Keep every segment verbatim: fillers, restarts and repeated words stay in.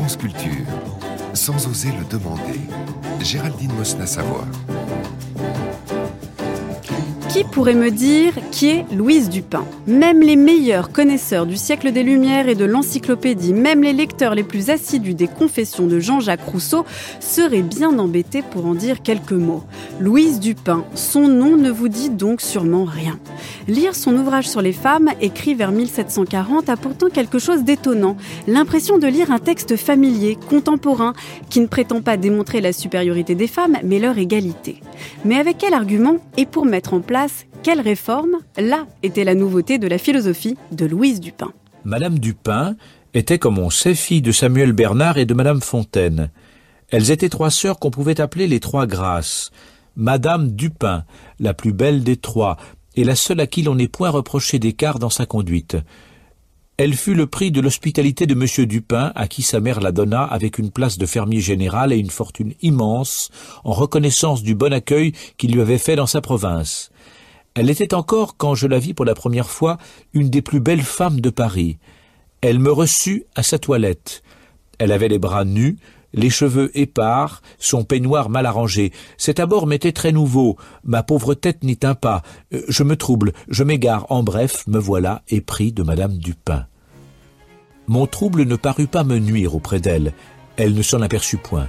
France Culture, sans oser le demander, Géraldine Mosna-Savoye. Qui pourrait me dire qui est Louise Dupin ? Même les meilleurs connaisseurs du siècle des Lumières et de l'encyclopédie, même les lecteurs les plus assidus des Confessions de Jean-Jacques Rousseau, seraient bien embêtés pour en dire quelques mots. Louise Dupin, son nom ne vous dit donc sûrement rien. Lire son ouvrage sur les femmes, écrit vers mille sept cent quarante, a pourtant quelque chose d'étonnant. L'impression de lire un texte familier, contemporain, qui ne prétend pas démontrer la supériorité des femmes, mais leur égalité. Mais avec quel argument et pour mettre en place quelle réforme ? Là était la nouveauté de la philosophie de Louise Dupin. Madame Dupin était, comme on sait, fille de Samuel Bernard et de Madame Fontaine. Elles étaient trois sœurs qu'on pouvait appeler les trois grâces. Madame Dupin, la plus belle des trois, et la seule à qui l'on n'ait point reproché d'écart dans sa conduite. Elle fut le prix de l'hospitalité de Monsieur Dupin, à qui sa mère la donna avec une place de fermier général et une fortune immense, en reconnaissance du bon accueil qu'il lui avait fait dans sa province. Elle était encore, quand je la vis pour la première fois, une des plus belles femmes de Paris. Elle me reçut à sa toilette. Elle avait les bras nus, les cheveux épars, son peignoir mal arrangé. Cet abord m'était très nouveau. Ma pauvre tête n'y tint pas. Je me trouble, je m'égare. En bref, me voilà épris de Madame Dupin. Mon trouble ne parut pas me nuire auprès d'elle. Elle ne s'en aperçut point.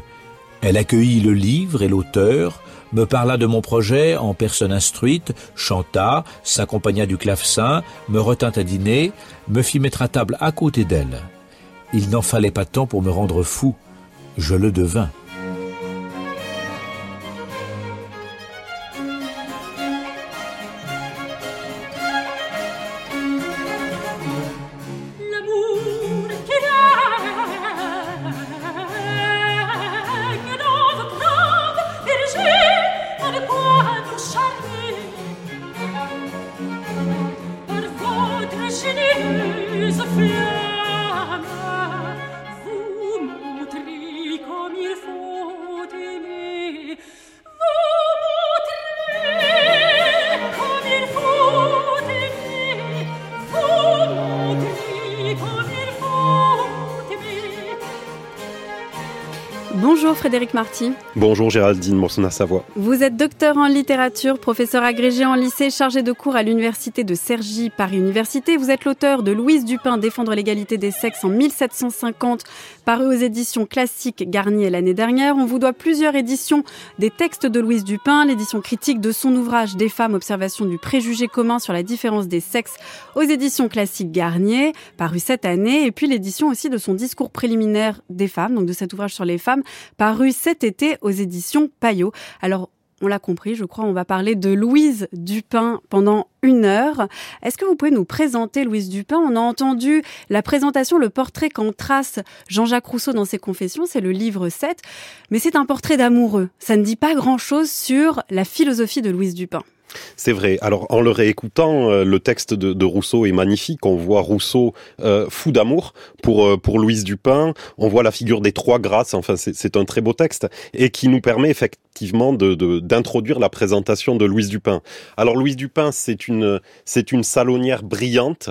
Elle accueillit le livre et l'auteur, me parla de mon projet en personne instruite, chanta, s'accompagna du clavecin, me retint à dîner, me fit mettre à table à côté d'elle. Il n'en fallait pas tant pour me rendre fou. Je le devins. Bonjour Frédéric Marty. Bonjour Géraldine Mosna-Savoye. Vous êtes docteur en littérature, professeur agrégé en lycée, chargé de cours à l'université de Cergy, Paris Université. Vous êtes l'auteur de Louise Dupin, Défendre l'égalité des sexes en mille sept cent cinquante, paru aux éditions Classiques Garnier l'année dernière. On vous doit plusieurs éditions des textes de Louise Dupin, l'édition critique de son ouvrage Des femmes, observation du préjugé commun sur la différence des sexes aux éditions Classiques Garnier, paru cette année, et puis l'édition aussi de son discours préliminaire des femmes, donc de cet ouvrage sur les femmes, paru cet été aux éditions Payot. Alors, on l'a compris, je crois, on va parler de Louise Dupin pendant une heure. Est-ce que vous pouvez nous présenter Louise Dupin ? On a entendu la présentation, le portrait qu'en trace Jean-Jacques Rousseau dans ses Confessions, c'est le livre sept, mais c'est un portrait d'amoureux. Ça ne dit pas grand-chose sur la philosophie de Louise Dupin. C'est vrai. Alors, en le réécoutant, euh, le texte de, de Rousseau est magnifique. On voit Rousseau euh, fou d'amour pour euh, pour Louise Dupin. On voit la figure des trois grâces. Enfin, c'est, c'est un très beau texte et qui nous permet effectivement de, de d'introduire la présentation de Louise Dupin. Alors, Louise Dupin, c'est une c'est une salonnière brillante.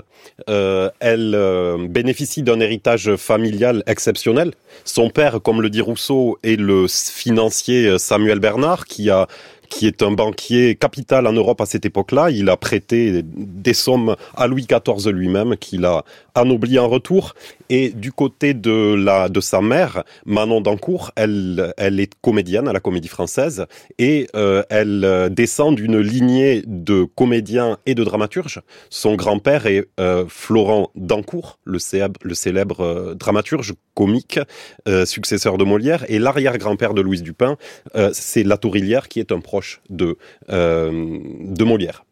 Euh, elle euh, bénéficie d'un héritage familial exceptionnel. Son père, comme le dit Rousseau, est le financier Samuel Bernard, qui a qui est un banquier capital en Europe à cette époque-là. Il a prêté des sommes à Louis quatorze lui-même, qu'il a anobli en retour. Et du côté de la de sa mère, Manon Dancourt, elle elle est comédienne à la Comédie Française et euh, elle descend d'une lignée de comédiens et de dramaturges. Son grand-père est euh, Florent Dancourt, le célèbre le célèbre euh, dramaturge comique, euh, successeur de Molière, et l'arrière-grand-père de Louise Dupin, euh, c'est La Tourillière, qui est un proche De, euh, de Molière.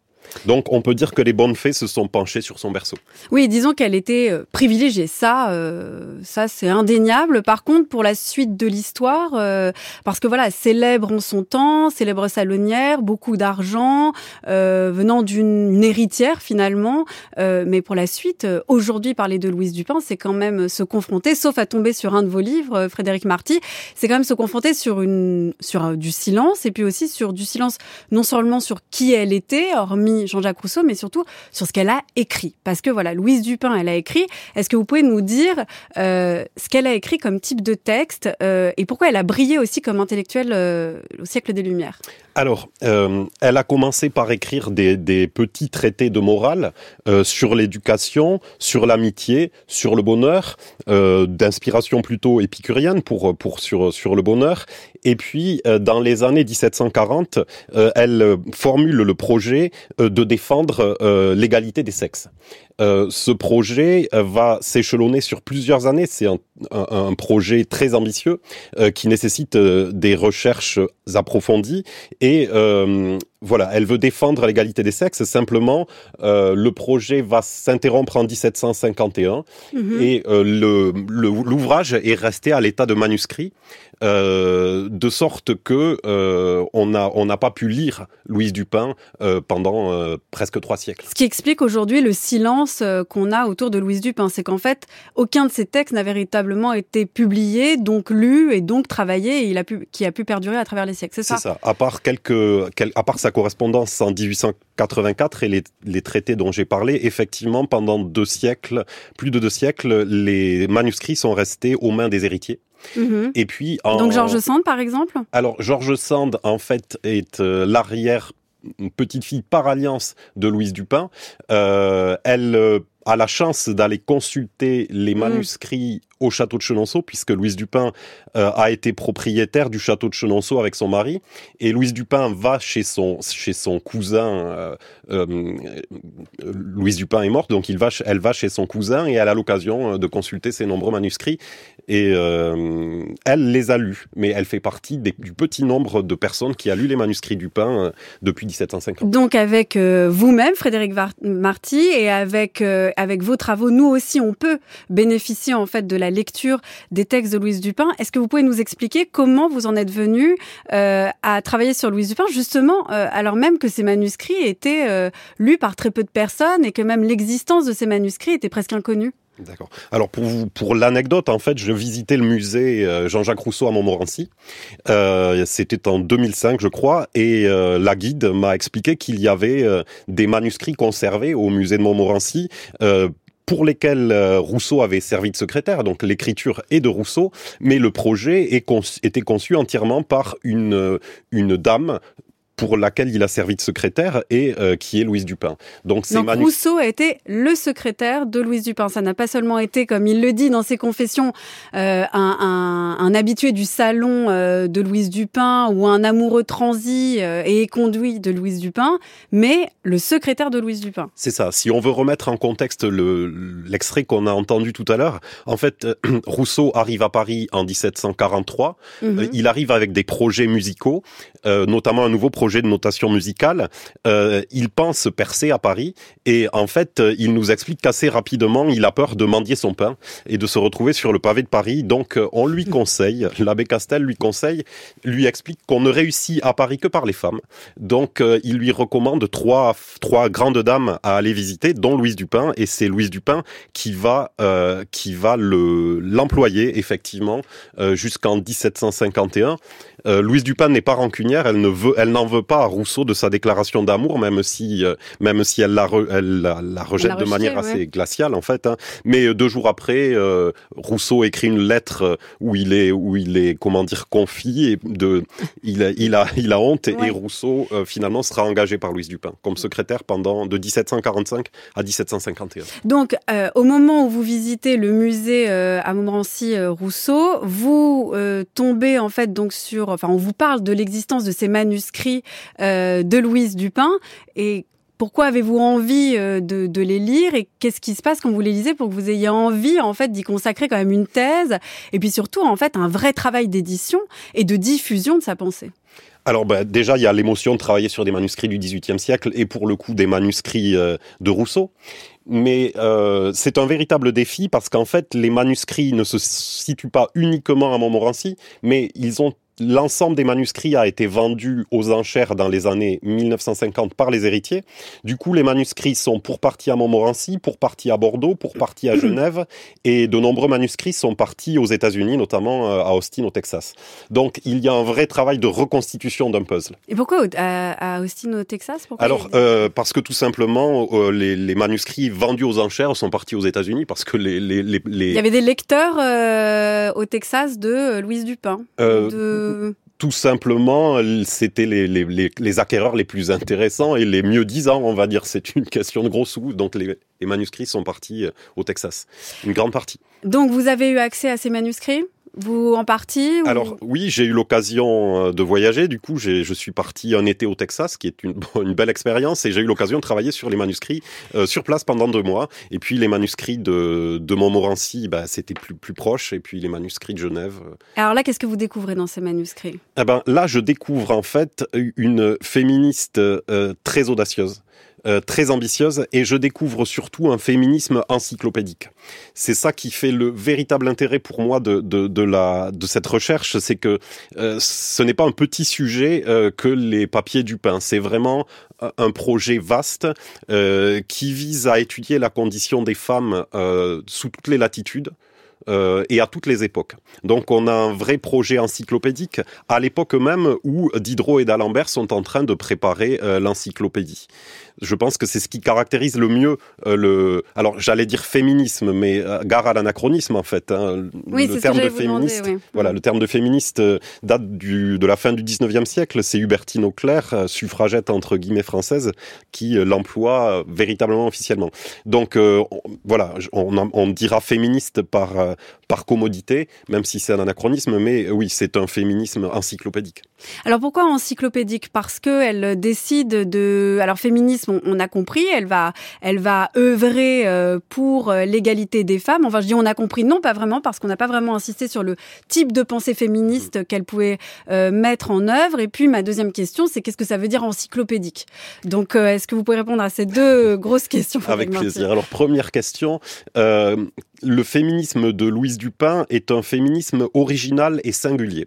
Donc on peut dire que les bonnes fées se sont penchées sur son berceau. Oui, disons qu'elle était privilégiée, ça, euh, ça c'est indéniable. Par contre, pour la suite de l'histoire, euh, parce que voilà, célèbre en son temps, célèbre salonnière, beaucoup d'argent, euh, venant d'une héritière finalement, euh, mais pour la suite, aujourd'hui parler de Louise Dupin, c'est quand même se confronter, sauf à tomber sur un de vos livres, Frédéric Marty, c'est quand même se confronter sur, une, sur euh, du silence, et puis aussi sur du silence non seulement sur qui elle était, hormis ami Jean-Jacques Rousseau, mais surtout sur ce qu'elle a écrit. Parce que voilà, Louise Dupin, elle a écrit. Est-ce que vous pouvez nous dire euh, ce qu'elle a écrit comme type de texte euh, et pourquoi elle a brillé aussi comme intellectuelle euh, au siècle des Lumières ? Alors, euh, elle a commencé par écrire des, des petits traités de morale euh, sur l'éducation, sur l'amitié, sur le bonheur, euh, d'inspiration plutôt épicurienne pour, pour, sur, sur le bonheur. Et puis, euh, dans les années dix-sept cent quarante, euh, elle formule le projet euh, de défendre euh, l'égalité des sexes. Euh, ce projet va s'échelonner sur plusieurs années. C'est un, un, un projet très ambitieux euh, qui nécessite euh, des recherches approfondies. Et euh, voilà, elle veut défendre l'égalité des sexes. Simplement, euh, le projet va s'interrompre en dix-sept cent cinquante et un. Mmh. Et euh, le, le, l'ouvrage est resté à l'état de manuscrit. Euh, de sorte que euh, on n'a on n'a pas pu lire Louise Dupin euh, pendant euh, presque trois siècles. Ce qui explique aujourd'hui le silence euh, qu'on a autour de Louise Dupin, c'est qu'en fait aucun de ses textes n'a véritablement été publié, donc lu et donc travaillé, et il a pu, qui a pu perdurer à travers les siècles. C'est ça. C'est ça. À part quelques, quel, à part sa correspondance en dix-huit cent quatre-vingt-quatre et les, les traités dont j'ai parlé, effectivement pendant deux siècles, plus de deux siècles, les manuscrits sont restés aux mains des héritiers. Mmh. Et puis en... Donc George Sand par exemple ? Alors George Sand en fait est euh, l'arrière petite fille par alliance de Louise Dupin. Euh, elle euh, a la chance d'aller consulter les manuscrits mmh. au château de Chenonceau, puisque Louise Dupin euh, a été propriétaire du château de Chenonceau avec son mari. Et Louise Dupin va chez son, chez son cousin. Euh, euh, Louise Dupin est morte, donc il va, elle va chez son cousin et elle a l'occasion de consulter ses nombreux manuscrits. Et euh, elle les a lus, mais elle fait partie des, du petit nombre de personnes qui a lu les manuscrits Dupin euh, depuis dix-sept cent cinquante. Donc avec euh, vous-même, Frédéric Var- Marty, et avec, euh, avec vos travaux, nous aussi, on peut bénéficier en fait de la lecture des textes de Louise Dupin. Est-ce que vous pouvez nous expliquer comment vous en êtes venu euh, à travailler sur Louise Dupin, justement, euh, alors même que ces manuscrits étaient euh, lus par très peu de personnes et que même l'existence de ces manuscrits était presque inconnue ? D'accord. Alors pour vous, pour l'anecdote, en fait, je visitais le musée Jean-Jacques Rousseau à Montmorency. Euh, c'était en deux mille cinq, je crois, et euh, la guide m'a expliqué qu'il y avait euh, des manuscrits conservés au musée de Montmorency. Euh, pour lesquels Rousseau avait servi de secrétaire, donc l'écriture est de Rousseau, mais le projet est conçu, était conçu entièrement par une, une dame pour laquelle il a servi de secrétaire et euh, qui est Louise Dupin. Donc, c'est donc Manu... Rousseau a été le secrétaire de Louise Dupin. Ça n'a pas seulement été, comme il le dit dans ses confessions, euh, un, un, un habitué du salon euh, de Louise Dupin ou un amoureux transi euh, et éconduit de Louise Dupin, mais le secrétaire de Louise Dupin. C'est ça. Si on veut remettre en contexte le, l'extrait qu'on a entendu tout à l'heure, en fait, euh, Rousseau arrive à Paris en dix-sept cent quarante-trois. Mm-hmm. Euh, il arrive avec des projets musicaux, euh, notamment un nouveau projet de notation musicale, euh, il pense percer à Paris et en fait il nous explique qu'assez rapidement il a peur de mendier son pain et de se retrouver sur le pavé de Paris, donc on lui conseille, l'abbé Castel lui conseille, lui explique qu'on ne réussit à Paris que par les femmes, donc euh, il lui recommande trois, trois grandes dames à aller visiter, dont Louise Dupin, et c'est Louise Dupin qui va, euh, qui va le, l'employer effectivement euh, jusqu'en dix-sept cent cinquante et un. Euh, Louise Dupin n'est pas rancunière, elle ne veut, elle n'en veut pas à Rousseau de sa déclaration d'amour, même si, euh, même si elle la, re, elle la, la rejette la de rejetée, manière ouais. assez glaciale en fait. Hein. Mais deux jours après, euh, Rousseau écrit une lettre où il est, où il est, comment dire, confit et de, il a, il a, il a honte ouais. et Rousseau euh, finalement sera engagé par Louise Dupin comme secrétaire pendant de dix-sept cent quarante-cinq à dix-sept cent cinquante et un. Donc, euh, au moment où vous visitez le musée euh, à Montmorency euh, Rousseau, vous euh, tombez en fait donc sur Enfin, on vous parle de l'existence de ces manuscrits euh, de Louise Dupin. Et pourquoi avez-vous envie euh, de, de les lire ? Et qu'est-ce qui se passe quand vous les lisez pour que vous ayez envie, en fait, d'y consacrer quand même une thèse ? Et puis surtout, en fait, un vrai travail d'édition et de diffusion de sa pensée. Alors ben, déjà, il y a l'émotion de travailler sur des manuscrits du XVIIIe siècle et pour le coup des manuscrits euh, de Rousseau. Mais euh, c'est un véritable défi parce qu'en fait, les manuscrits ne se situent pas uniquement à Montmorency, mais ils ont l'ensemble des manuscrits a été vendu aux enchères dans les années mille neuf cent cinquante par les héritiers. Du coup, les manuscrits sont pour partie à Montmorency, pour partie à Bordeaux, pour partie à Genève, et de nombreux manuscrits sont partis aux États-Unis, notamment à Austin, au Texas. Donc, il y a un vrai travail de reconstitution d'un puzzle. Et pourquoi à Austin, au Texas ? Pourquoi Alors, euh, parce que tout simplement, euh, les, les manuscrits vendus aux enchères sont partis aux États-Unis parce que les... les, les, les... Il y avait des lecteurs euh, au Texas de Louise Dupin, euh... de... Tout simplement, c'était les, les, les, les acquéreurs les plus intéressants et les mieux disants, on va dire. C'est une question de gros sous. Donc, les, les manuscrits sont partis au Texas. Une grande partie. Donc, vous avez eu accès à ces manuscrits ? Vous en partie ou... Alors oui, j'ai eu l'occasion de voyager. Du coup, j'ai, je suis parti un été au Texas, qui est une, une belle expérience. Et j'ai eu l'occasion de travailler sur les manuscrits euh, sur place pendant deux mois. Et puis les manuscrits de, de Montmorency, bah, c'était plus, plus proche. Et puis les manuscrits de Genève. Alors là, qu'est-ce que vous découvrez dans ces manuscrits ? Eh ben, là, je découvre en fait une féministe euh, très audacieuse. Euh, très ambitieuse, et je découvre surtout un féminisme encyclopédique. C'est ça qui fait le véritable intérêt pour moi de, de, de, la, de cette recherche, c'est que euh, ce n'est pas un petit sujet euh, que les papiers Dupin, c'est vraiment un projet vaste euh, qui vise à étudier la condition des femmes euh, sous toutes les latitudes, Euh, et à toutes les époques. Donc on a un vrai projet encyclopédique à l'époque même où Diderot et d'Alembert sont en train de préparer euh, l'encyclopédie. Je pense que c'est ce qui caractérise le mieux euh, le... Alors j'allais dire féminisme, mais euh, gare à l'anachronisme en fait. Hein. Oui, le terme de féministe, demander, oui. Voilà, le terme de féministe euh, date du, de la fin du dix-neuvième siècle. C'est Hubertine Auclair, euh, suffragette entre guillemets française, qui euh, l'emploie euh, véritablement officiellement. Donc euh, on, voilà, on, on dira féministe par... Euh, par commodité, même si c'est un anachronisme, mais oui, c'est un féminisme encyclopédique. Alors pourquoi encyclopédique ? Parce qu'elle décide de... Alors féminisme, on a compris, elle va, elle va œuvrer pour l'égalité des femmes. Enfin, je dis on a compris, non, pas vraiment, parce qu'on n'a pas vraiment insisté sur le type de pensée féministe qu'elle pouvait mettre en œuvre. Et puis, ma deuxième question, c'est qu'est-ce que ça veut dire encyclopédique ? Donc, est-ce que vous pouvez répondre à ces deux grosses questions ? Avec plaisir. Alors, première question, euh, le féminisme de Louise Dupin est un féminisme original et singulier.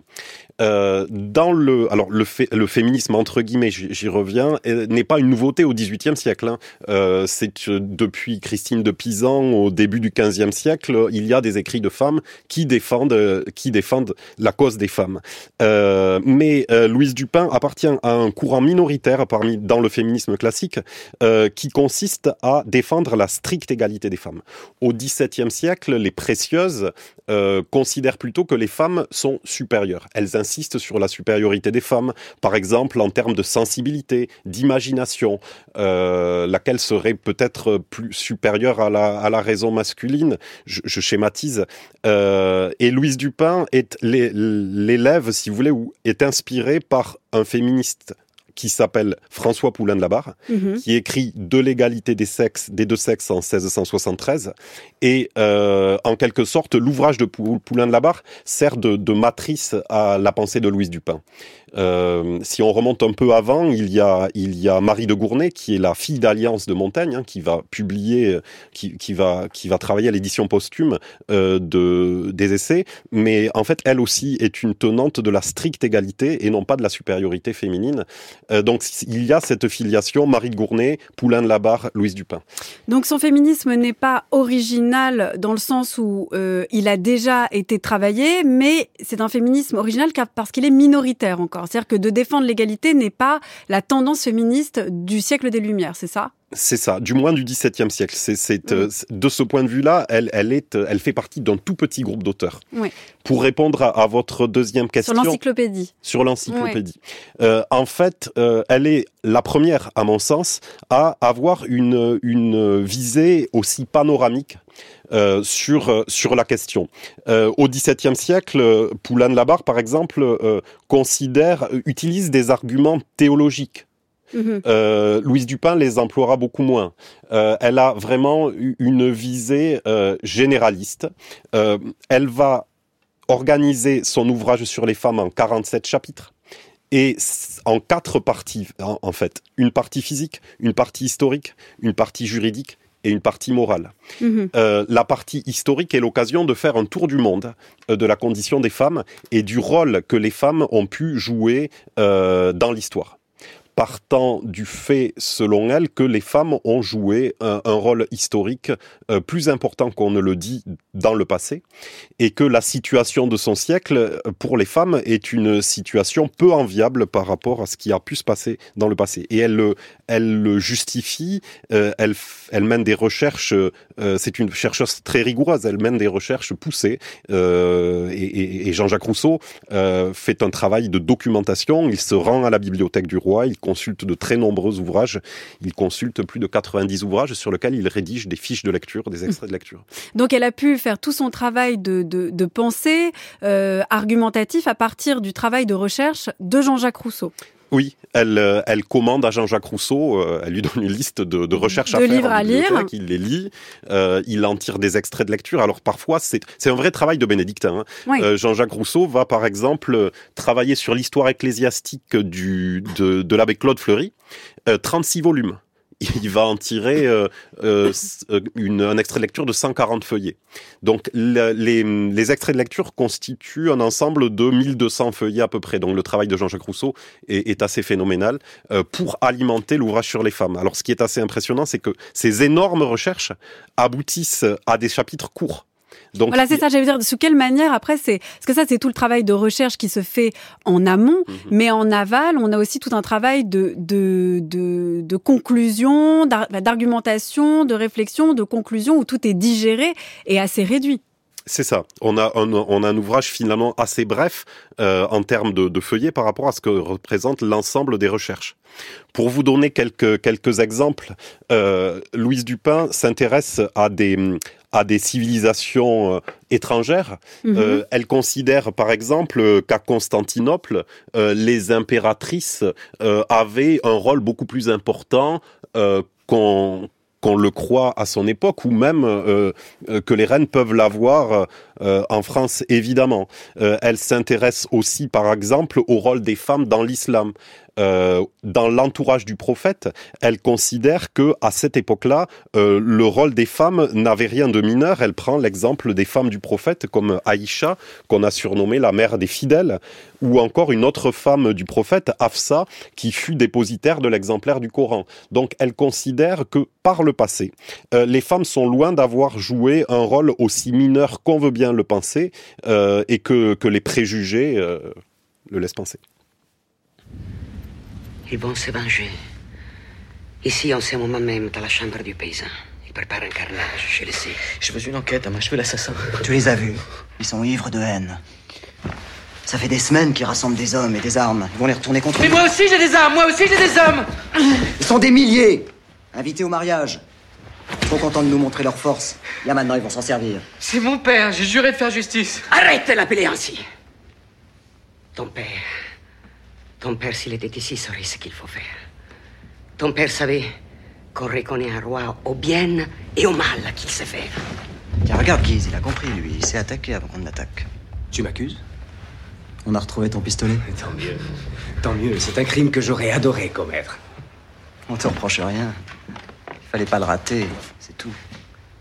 Euh, dans le, alors le, fé, le féminisme entre guillemets, j'y, j'y reviens, n'est pas une nouveauté au dix-huitième siècle. Hein. Euh, c'est euh, depuis Christine de Pizan au début du quinzième siècle, il y a des écrits de femmes qui défendent, euh, qui défendent la cause des femmes. Euh, mais euh, Louise Dupin appartient à un courant minoritaire parmi dans le féminisme classique euh, qui consiste à défendre la stricte égalité des femmes. Au dix-septième siècle, les précieuses euh, considèrent plutôt que les femmes sont supérieures. Elles insiste sur la supériorité des femmes, par exemple en termes de sensibilité, d'imagination, euh, laquelle serait peut-être plus supérieure à la, à la raison masculine, je, je schématise. Euh, et Louise Dupin est l'élève, si vous voulez, ou est inspirée par un féministe qui s'appelle François Poulain de la Barre, mmh. qui écrit De l'égalité des sexes, des deux sexes en seize cent soixante-treize. Et euh, en quelque sorte, l'ouvrage de Poulain de la Barre sert de, de matrice à la pensée de Louise Dupin. Euh, si on remonte un peu avant, il y a, il y a Marie de Gournay, qui est la fille d'alliance de Montaigne, hein, qui va publier, qui, qui, va, qui va travailler à l'édition posthume euh, de, des essais. Mais en fait, elle aussi est une tenante de la stricte égalité et non pas de la supériorité féminine. Euh, donc, il y a cette filiation Marie de Gournay, Poulain de la Barre, Louise Dupin. Donc, son féminisme n'est pas original dans le sens où euh, il a déjà été travaillé, mais c'est un féminisme original parce qu'il est minoritaire encore. C'est-à-dire que de défendre l'égalité n'est pas la tendance féministe du siècle des Lumières, c'est ça ? C'est ça, du moins du dix-septième siècle. C'est, c'est, euh, de ce point de vue-là, elle, elle, est, elle fait partie d'un tout petit groupe d'auteurs. Oui. Pour répondre à, à votre deuxième question... Sur l'encyclopédie. Sur l'encyclopédie. Oui. Euh, en fait, euh, elle est la première, à mon sens, à avoir une, une visée aussi panoramique euh, sur, sur la question. Euh, au dix-septième siècle, Poulain de la Barre, par exemple, euh, considère, utilise des arguments théologiques. Mmh. Euh, Louise Dupin les emploiera beaucoup moins. Euh, elle a vraiment une visée euh, généraliste. Euh, elle va organiser son ouvrage sur les femmes en quarante-sept chapitres. Et en quatre parties, en fait. Une partie physique, une partie historique, une partie juridique et une partie morale. Mmh. Euh, la partie historique est l'occasion de faire un tour du monde euh, de la condition des femmes et du rôle que les femmes ont pu jouer euh, dans l'histoire. Partant du fait, selon elle, que les femmes ont joué un, un rôle historique euh, plus important qu'on ne le dit dans le passé, et que la situation de son siècle, pour les femmes, est une situation peu enviable par rapport à ce qui a pu se passer dans le passé. Et elle le, elle le justifie, euh, elle, elle mène des recherches, euh, c'est une chercheuse très rigoureuse, elle mène des recherches poussées, euh, et, et, et Jean-Jacques Rousseau euh, fait un travail de documentation, il se rend à la bibliothèque du roi, il consulte de très nombreux ouvrages. Il consulte plus de quatre-vingt-dix ouvrages sur lesquels il rédige des fiches de lecture, des extraits de lecture. Donc elle a pu faire tout son travail de, de, de pensée euh, argumentatif à partir du travail de recherche de Jean-Jacques Rousseau. Oui, elle, elle commande à Jean-Jacques Rousseau, euh, elle lui donne une liste de, de recherches de à faire. De livres à lire. Il les lit, euh, il en tire des extraits de lecture. Alors parfois, c'est, c'est un vrai travail de bénédictin. Hein. Oui. Euh, Jean-Jacques Rousseau va par exemple travailler sur l'histoire ecclésiastique du, de, de l'abbé Claude Fleury, euh, trente-six volumes. Il va en tirer euh, euh, une, un extrait de lecture de cent quarante feuillets. Donc, le, les, les extraits de lecture constituent un ensemble de mille deux cents feuillets à peu près. Donc, le travail de Jean-Jacques Rousseau est, est assez phénoménal euh, pour alimenter l'ouvrage sur les femmes. Alors, ce qui est assez impressionnant, c'est que ces énormes recherches aboutissent à des chapitres courts. Donc, voilà, c'est ça, j'allais dire, sous quelle manière, après, c'est... Parce que ça, c'est tout le travail de recherche qui se fait en amont, mm-hmm. mais en aval, on a aussi tout un travail de, de, de, de conclusion, d'ar- d'argumentation, de réflexion, de conclusion, où tout est digéré et assez réduit. C'est ça. On a un, on a un ouvrage finalement assez bref euh, en termes de, de feuillet par rapport à ce que représente l'ensemble des recherches. Pour vous donner quelques, quelques exemples, euh, Louise Dupin s'intéresse à des... à des civilisations euh, étrangères. Mmh. Euh, elle considère, par exemple, qu'à Constantinople, euh, les impératrices euh, avaient un rôle beaucoup plus important euh, qu'on, qu'on le croit à son époque, ou même euh, que les reines peuvent l'avoir euh, en France, évidemment. Euh, elle s'intéresse aussi, par exemple, au rôle des femmes dans l'islam. Euh, dans l'entourage du prophète, elle considère que à cette époque-là, euh, le rôle des femmes n'avait rien de mineur. Elle prend l'exemple des femmes du prophète, comme Aïcha, qu'on a surnommée la mère des fidèles, ou encore une autre femme du prophète, Hafsa, qui fut dépositaire de l'exemplaire du Coran. Donc, elle considère que par le passé, euh, les femmes sont loin d'avoir joué un rôle aussi mineur qu'on veut bien le penser, euh, et que, que les préjugés euh, le laissent penser. Ils vont se venger. Ici, en ce moment même, dans la chambre du paysan. Ils préparent un carnage, je le sais. Je veux une enquête, hein, je veux l'assassin. Tu les as vus. Ils sont ivres de haine. Ça fait des semaines qu'ils rassemblent des hommes et des armes. Ils vont les retourner contre nous. Mais moi aussi j'ai des armes, moi aussi j'ai des hommes. Ils sont des milliers, invités au mariage. Trop contents de nous montrer leur force. Là maintenant, ils vont s'en servir. C'est mon père, j'ai juré de faire justice. Arrête de l'appeler ainsi. Ton père... Ton père, s'il était ici, saurait ce qu'il faut faire. Ton père savait qu'on reconnaît un roi au bien et au mal qu'il sait faire. Tiens, regarde Guise, il a compris, lui. Il s'est attaqué avant qu'on ne l'attaque. Tu m'accuses ? On a retrouvé ton pistolet. Tant mieux. Tant mieux, c'est un crime que j'aurais adoré commettre. On te reproche rien. Il fallait pas le rater, c'est tout.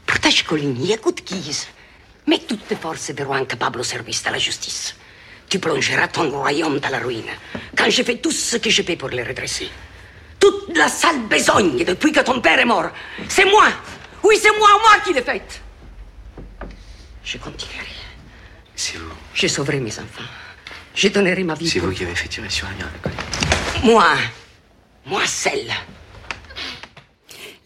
Partage Coligny, écoute Guise. Mets toutes tes forces de roi incapable au service de la justice. Tu plongeras ton royaume dans la ruine, quand j'ai fait tout ce que je peux pour le redresser. Toute la sale besogne depuis que ton père est mort, c'est moi, oui c'est moi, moi qui l'ai faite. Je continuerai. C'est vous. Je sauverai mes enfants. Je donnerai ma vie. C'est vous qui avez fait tirer sur un lien. Moi, moi seule.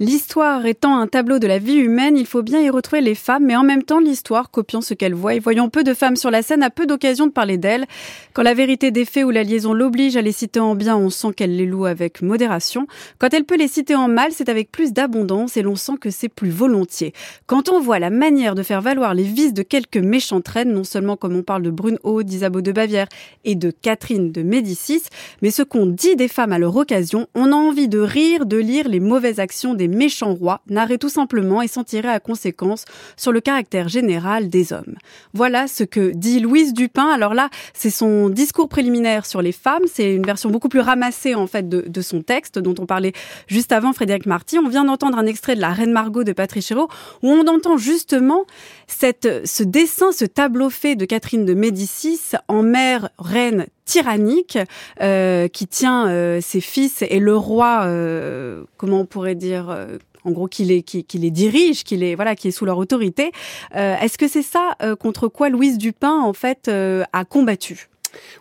L'histoire étant un tableau de la vie humaine, il faut bien y retrouver les femmes, mais en même temps l'histoire, copiant ce qu'elle voit et voyant peu de femmes sur la scène, a peu d'occasion de parler d'elles. Quand la vérité des faits ou la liaison l'oblige à les citer en bien, on sent qu'elle les loue avec modération. Quand elle peut les citer en mal, c'est avec plus d'abondance et l'on sent que c'est plus volontiers. Quand on voit la manière de faire valoir les vices de quelques méchantes reines, non seulement comme on parle de Brunehaut, d'Isabeau de Bavière et de Catherine de Médicis, mais ce qu'on dit des femmes à leur occasion, on a envie de rire, de lire les mauvaises actions des méchant roi narrait tout simplement et sans tirer à conséquence sur le caractère général des hommes. Voilà ce que dit Louise Dupin. Alors là, c'est son discours préliminaire sur les femmes. C'est une version beaucoup plus ramassée en fait de, de son texte dont on parlait juste avant Frédéric Marty. On vient d'entendre un extrait de La Reine Margot de Patrice Chéreau où on entend justement cette, ce dessin, ce tableau fait de Catherine de Médicis en mère reine tyrannique euh, qui tient euh, ses fils et le roi, euh, comment on pourrait dire, euh, en gros qui les, qui, qui les dirige, qui les voilà, qui est sous leur autorité. Euh, est-ce que c'est ça euh, contre quoi Louise Dupin en fait euh, a combattu?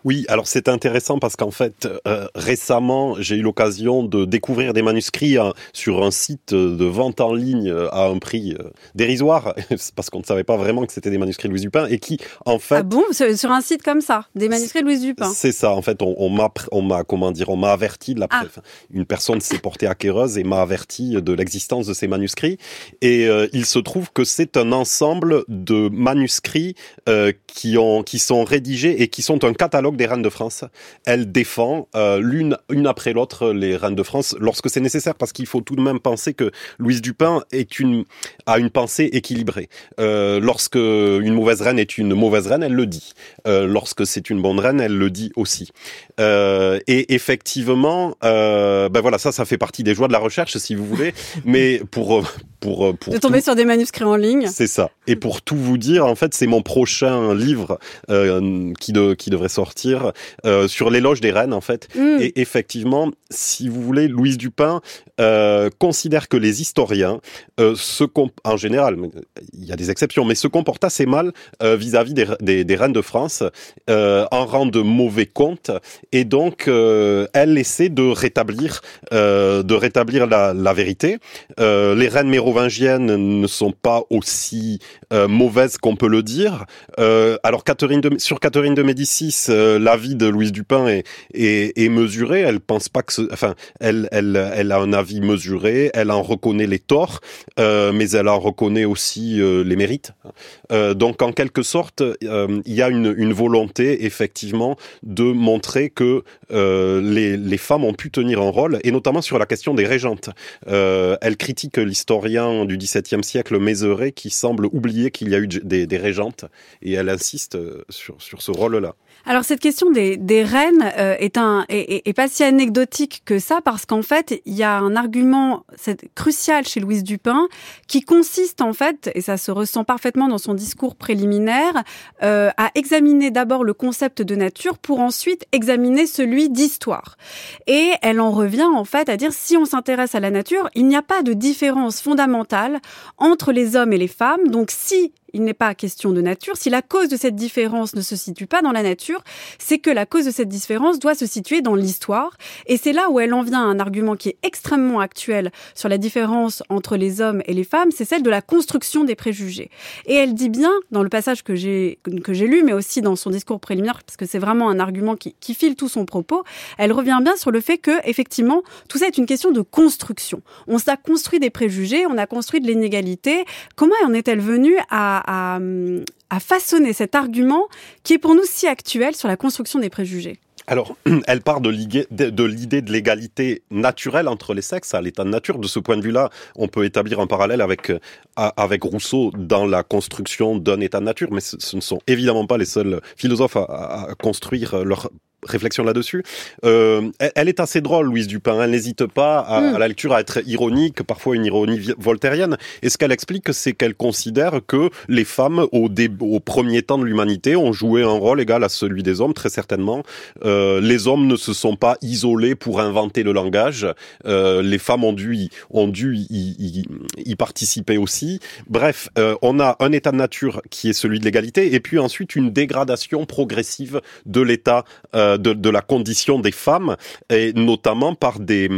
Oui, alors c'est intéressant parce qu'en fait, euh, récemment, j'ai eu l'occasion de découvrir des manuscrits hein, sur un site de vente en ligne euh, à un prix euh, dérisoire, parce qu'on ne savait pas vraiment que c'était des manuscrits de Louise Dupin, et qui, en fait... Ah bon ? Sur un site comme ça, des manuscrits de Louise Dupin ? C'est ça, en fait, on, on, m'a, on m'a, comment dire, on m'a averti de la... Ah. Une personne s'est portée acquéreuse et m'a averti de l'existence de ces manuscrits, et euh, il se trouve que c'est un ensemble de manuscrits euh, qui, ont, qui sont rédigés et qui sont un catalogue des reines de France. Elle défend euh, l'une une après l'autre les reines de France lorsque c'est nécessaire, parce qu'il faut tout de même penser que Louise Dupin est une, a une pensée équilibrée. Euh, lorsque une mauvaise reine est une mauvaise reine, elle le dit. Euh, lorsque c'est une bonne reine, elle le dit aussi. Euh, et effectivement, euh, ben voilà, ça, ça fait partie des joies de la recherche, si vous voulez, mais pour... Pour, pour de tomber tout... sur des manuscrits en ligne. C'est ça. Et pour tout vous dire, en fait, c'est mon prochain livre euh, qui, de, qui devrait sortir euh, sur l'éloge des reines, en fait. Mmh. Et effectivement, si vous voulez, Louise Dupin euh, considère que les historiens, euh, se comp- en général, il y a des exceptions, mais se comportent assez mal euh, vis-à-vis des, des, des reines de France, euh, en rendent mauvais compte. Et donc, euh, elle essaie de rétablir, euh, de rétablir la, la vérité. Euh, les reines mérovingiennes ne sont pas aussi euh, mauvaises qu'on peut le dire. Euh, alors, Catherine de, sur Catherine de Médicis, euh, l'avis de Louise Dupin est, est, est mesuré. Elle pense pas que, ce, enfin, elle, elle, elle a un avis mesuré. Elle en reconnaît les torts, euh, mais elle en reconnaît aussi euh, les mérites. Euh, donc, en quelque sorte, euh, il y a une, une volonté effectivement de montrer que euh, les, les femmes ont pu tenir un rôle, et notamment sur la question des régentes. Euh, elle critique l'historien du XVIIe siècle, Mézeray, qui semble oublier qu'il y a eu des, des régentes, et elle insiste sur, sur ce rôle-là. Alors cette question des, des reines euh, est, un, est, est pas si anecdotique que ça, parce qu'en fait, il y a un argument c'est, crucial chez Louise Dupin qui consiste en fait, et ça se ressent parfaitement dans son discours préliminaire, euh, à examiner d'abord le concept de nature pour ensuite examiner celui d'histoire. Et elle en revient en fait à dire, si on s'intéresse à la nature, il n'y a pas de différence fondamentale entre les hommes et les femmes, donc si il n'est pas question de nature. Si la cause de cette différence ne se situe pas dans la nature, c'est que la cause de cette différence doit se situer dans l'histoire. Et c'est là où elle en vient à un argument qui est extrêmement actuel sur la différence entre les hommes et les femmes, c'est celle de la construction des préjugés. Et elle dit bien, dans le passage que j'ai, que j'ai lu, mais aussi dans son discours préliminaire, parce que c'est vraiment un argument qui, qui file tout son propos, elle revient bien sur le fait que, effectivement, tout ça est une question de construction. On s'est construit des préjugés, on a construit de l'inégalité. Comment en est-elle venue à À, à façonner cet argument qui est pour nous si actuel sur la construction des préjugés? Alors, elle part de l'idée de l'égalité naturelle entre les sexes à l'état de nature. De ce point de vue-là, on peut établir un parallèle avec, avec Rousseau dans la construction d'un état de nature, mais ce, ce ne sont évidemment pas les seuls philosophes à, à construire leur réflexion là-dessus. Euh, elle est assez drôle, Louise Dupin. Elle n'hésite pas à, mmh. à la lecture à être ironique, parfois une ironie voltairienne. Et ce qu'elle explique, c'est qu'elle considère que les femmes, au, dé- au premier temps de l'humanité, ont joué un rôle égal à celui des hommes, très certainement. Euh, les hommes ne se sont pas isolés pour inventer le langage. Euh, les femmes ont dû y, ont dû y, y, y participer aussi. Bref, euh, on a un état de nature qui est celui de l'égalité, et puis ensuite une dégradation progressive de l'état euh, De, de la condition des femmes, et notamment par des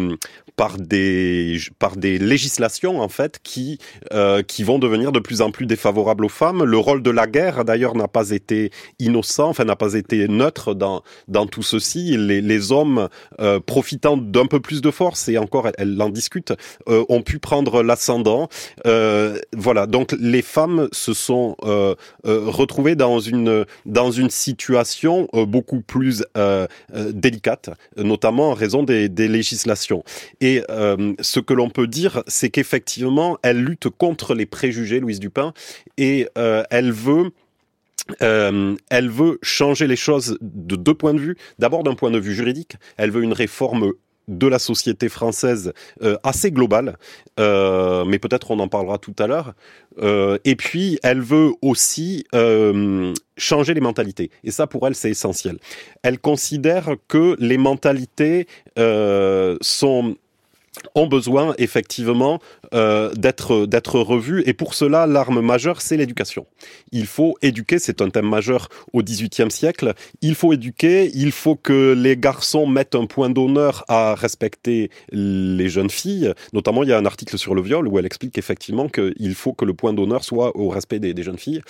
par des par des législations en fait qui euh, qui vont devenir de plus en plus défavorables aux femmes. Le rôle de la guerre d'ailleurs n'a pas été innocent, enfin n'a pas été neutre dans dans tout ceci. Les les hommes euh, profitant d'un peu plus de force, et encore elle, elle en discute, euh, ont pu prendre l'ascendant. Euh, voilà, donc les femmes se sont euh, euh, retrouvées dans une dans une situation euh, beaucoup plus euh, euh, délicate, notamment en raison des des législations. Et Et euh, ce que l'on peut dire, c'est qu'effectivement, elle lutte contre les préjugés, Louise Dupin, et euh, elle veut... Euh, elle veut changer les choses de deux points de vue. D'abord, d'un point de vue juridique, elle veut une réforme de la société française euh, assez globale, euh, mais peut-être on en parlera tout à l'heure. Euh, et puis, elle veut aussi euh, changer les mentalités. Et ça, pour elle, c'est essentiel. Elle considère que les mentalités euh, sont... ont besoin effectivement euh, d'être, d'être revus, et pour cela l'arme majeure c'est l'éducation. Il faut éduquer, c'est un thème majeur au XVIIIe siècle, il faut éduquer, il faut que les garçons mettent un point d'honneur à respecter les jeunes filles, notamment il y a un article sur le viol où elle explique effectivement qu'il faut que le point d'honneur soit au respect des, des jeunes filles.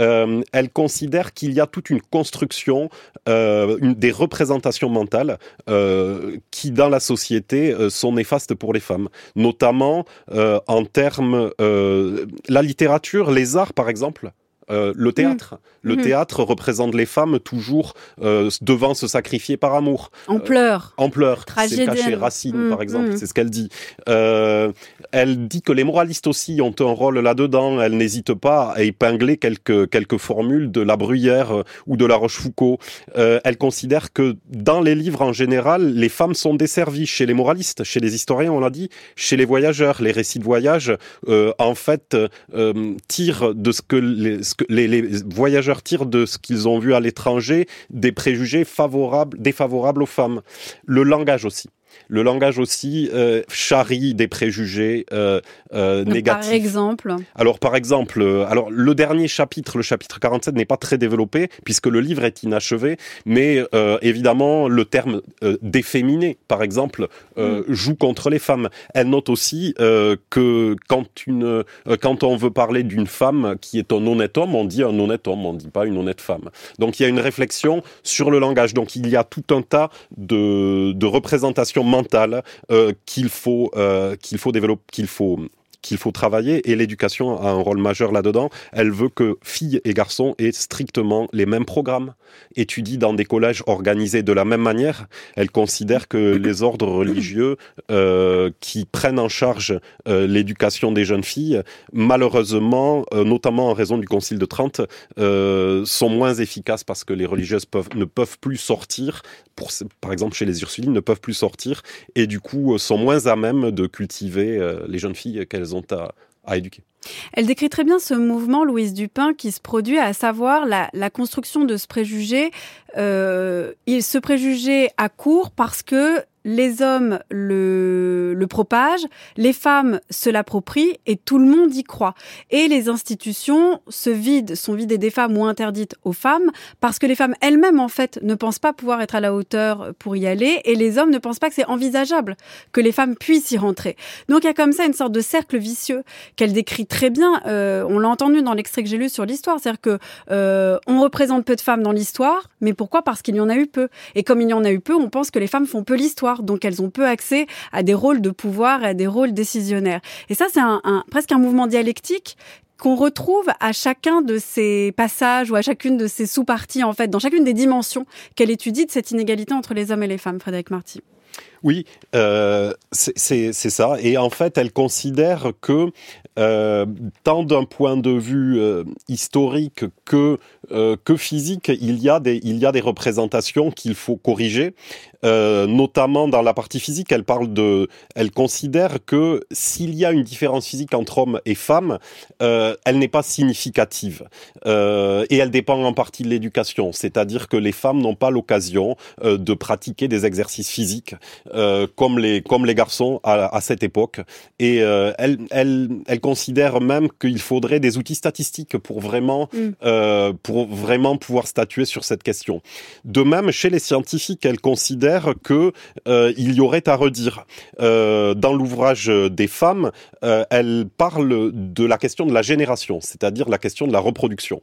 Euh, elle considère qu'il y a toute une construction, euh, une, des représentations mentales euh, qui dans la société euh, sont néfastes pour les femmes, notamment euh, en termes euh, la littérature, les arts par exemple, euh, le théâtre. Mmh. Le mmh. théâtre représente les femmes toujours euh, devant se sacrifier par amour. En euh, pleurs. En pleurs. C'est caché Racine mmh. par exemple, mmh. c'est ce qu'elle dit. Euh, elle dit que les moralistes aussi ont un rôle là-dedans. Elle n'hésite pas à épingler quelques, quelques formules de La Bruyère euh, ou de La Rochefoucauld. Euh, elle considère que dans les livres en général, les femmes sont desservies chez les moralistes, chez les historiens, on l'a dit, chez les voyageurs. Les récits de voyage, euh, en fait, euh, tirent de ce que les, ce que les, les voyageurs tirent de ce qu'ils ont vu à l'étranger des préjugés favorables, défavorables aux femmes. Le langage aussi. Le langage aussi euh, charrie des préjugés euh, euh, négatifs. Par exemple. Alors par exemple, alors le dernier chapitre, le chapitre quarante-sept, n'est pas très développé puisque le livre est inachevé, mais euh, évidemment le terme euh, déféminé, par exemple, euh, mm. joue contre les femmes. Elle note aussi euh, que quand une, euh, quand on veut parler d'une femme qui est un honnête homme, on dit un honnête homme, on ne dit pas une honnête femme. Donc il y a une réflexion sur le langage. Donc il y a tout un tas de, de représentations mentale euh, qu'il faut euh, qu'il faut développer, qu'il faut qu'il faut travailler, et l'éducation a un rôle majeur là-dedans. Elle veut que filles et garçons aient strictement les mêmes programmes, étudient dans des collèges organisés de la même manière. Elle considère que les ordres religieux euh, qui prennent en charge euh, l'éducation des jeunes filles, malheureusement, euh, notamment en raison du Concile de Trente, euh, sont moins efficaces parce que les religieuses peuvent, ne peuvent plus sortir, pour, par exemple chez les Ursulines, ne peuvent plus sortir, et du coup sont moins à même de cultiver euh, les jeunes filles qu'elles ont à, à éduquer. Elle décrit très bien ce mouvement, Louise Dupin, qui se produit, à savoir la, la construction de ce préjugé. Euh, il, ce préjugé à court parce que les hommes le, le propagent, les femmes se l'approprient et tout le monde y croit. Et les institutions se vident, sont vidées des femmes ou interdites aux femmes parce que les femmes elles-mêmes, en fait, ne pensent pas pouvoir être à la hauteur pour y aller, et les hommes ne pensent pas que c'est envisageable que les femmes puissent y rentrer. Donc il y a comme ça une sorte de cercle vicieux qu'elle décrit très bien. Euh, on l'a entendu dans l'extrait que j'ai lu sur l'histoire. C'est-à-dire que euh, on représente peu de femmes dans l'histoire, mais pourquoi ? Parce qu'il y en a eu peu. Et comme il y en a eu peu, on pense que les femmes font peu l'histoire. Donc elles ont peu accès à des rôles de pouvoir et à des rôles décisionnaires. Et ça, c'est un, un, presque un mouvement dialectique qu'on retrouve à chacun de ces passages ou à chacune de ces sous-parties, en fait, dans chacune des dimensions qu'elle étudie de cette inégalité entre les hommes et les femmes, Frédéric Marty. Oui, euh, c'est, c'est, c'est ça. Et en fait, elle considère que, euh, tant d'un point de vue euh, historique que, euh, que physique, il y a des, il y a des représentations qu'il faut corriger, euh, notamment dans la partie physique. Elle parle de, elle considère que s'il y a une différence physique entre hommes et femmes, euh, elle n'est pas significative. Euh, et elle dépend en partie de l'éducation. C'est-à-dire que les femmes n'ont pas l'occasion euh, de pratiquer des exercices physiques. Euh, comme les comme les garçons à, à cette époque, et euh, elle elle elle considère même qu'il faudrait des outils statistiques pour vraiment mmh. euh, pour vraiment pouvoir statuer sur cette question. De même, chez les scientifiques, elle considère que euh, il y aurait à redire. Euh, dans l'ouvrage des femmes, euh, elle parle de la question de la génération, c'est-à-dire la question de la reproduction.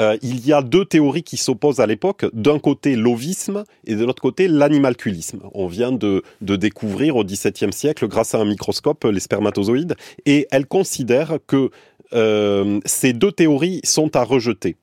Euh, il y a deux théories qui s'opposent à l'époque, d'un côté l'ovisme et de l'autre côté l'animalculisme. On vient de de, de découvrir au dix-septième siècle, grâce à un microscope, les spermatozoïdes. Et elle considère que euh, ces deux théories sont à rejeter.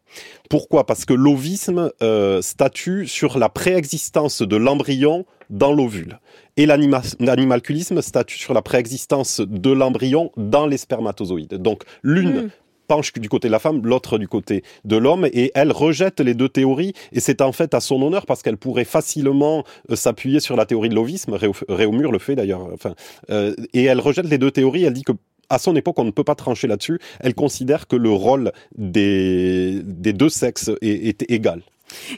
Pourquoi ? Parce que l'ovisme euh, statue sur la préexistence de l'embryon dans l'ovule. Et l'anima- l'animalculisme statue sur la préexistence de l'embryon dans les spermatozoïdes. Donc l'une... Mmh. penche du côté de la femme, l'autre du côté de l'homme, et elle rejette les deux théories, et c'est en fait à son honneur, parce qu'elle pourrait facilement s'appuyer sur la théorie de l'ovisme, Réaumur le fait d'ailleurs, enfin, euh, et elle rejette les deux théories, elle dit que à son époque, on ne peut pas trancher là-dessus, elle considère que le rôle des, des deux sexes est, est égal.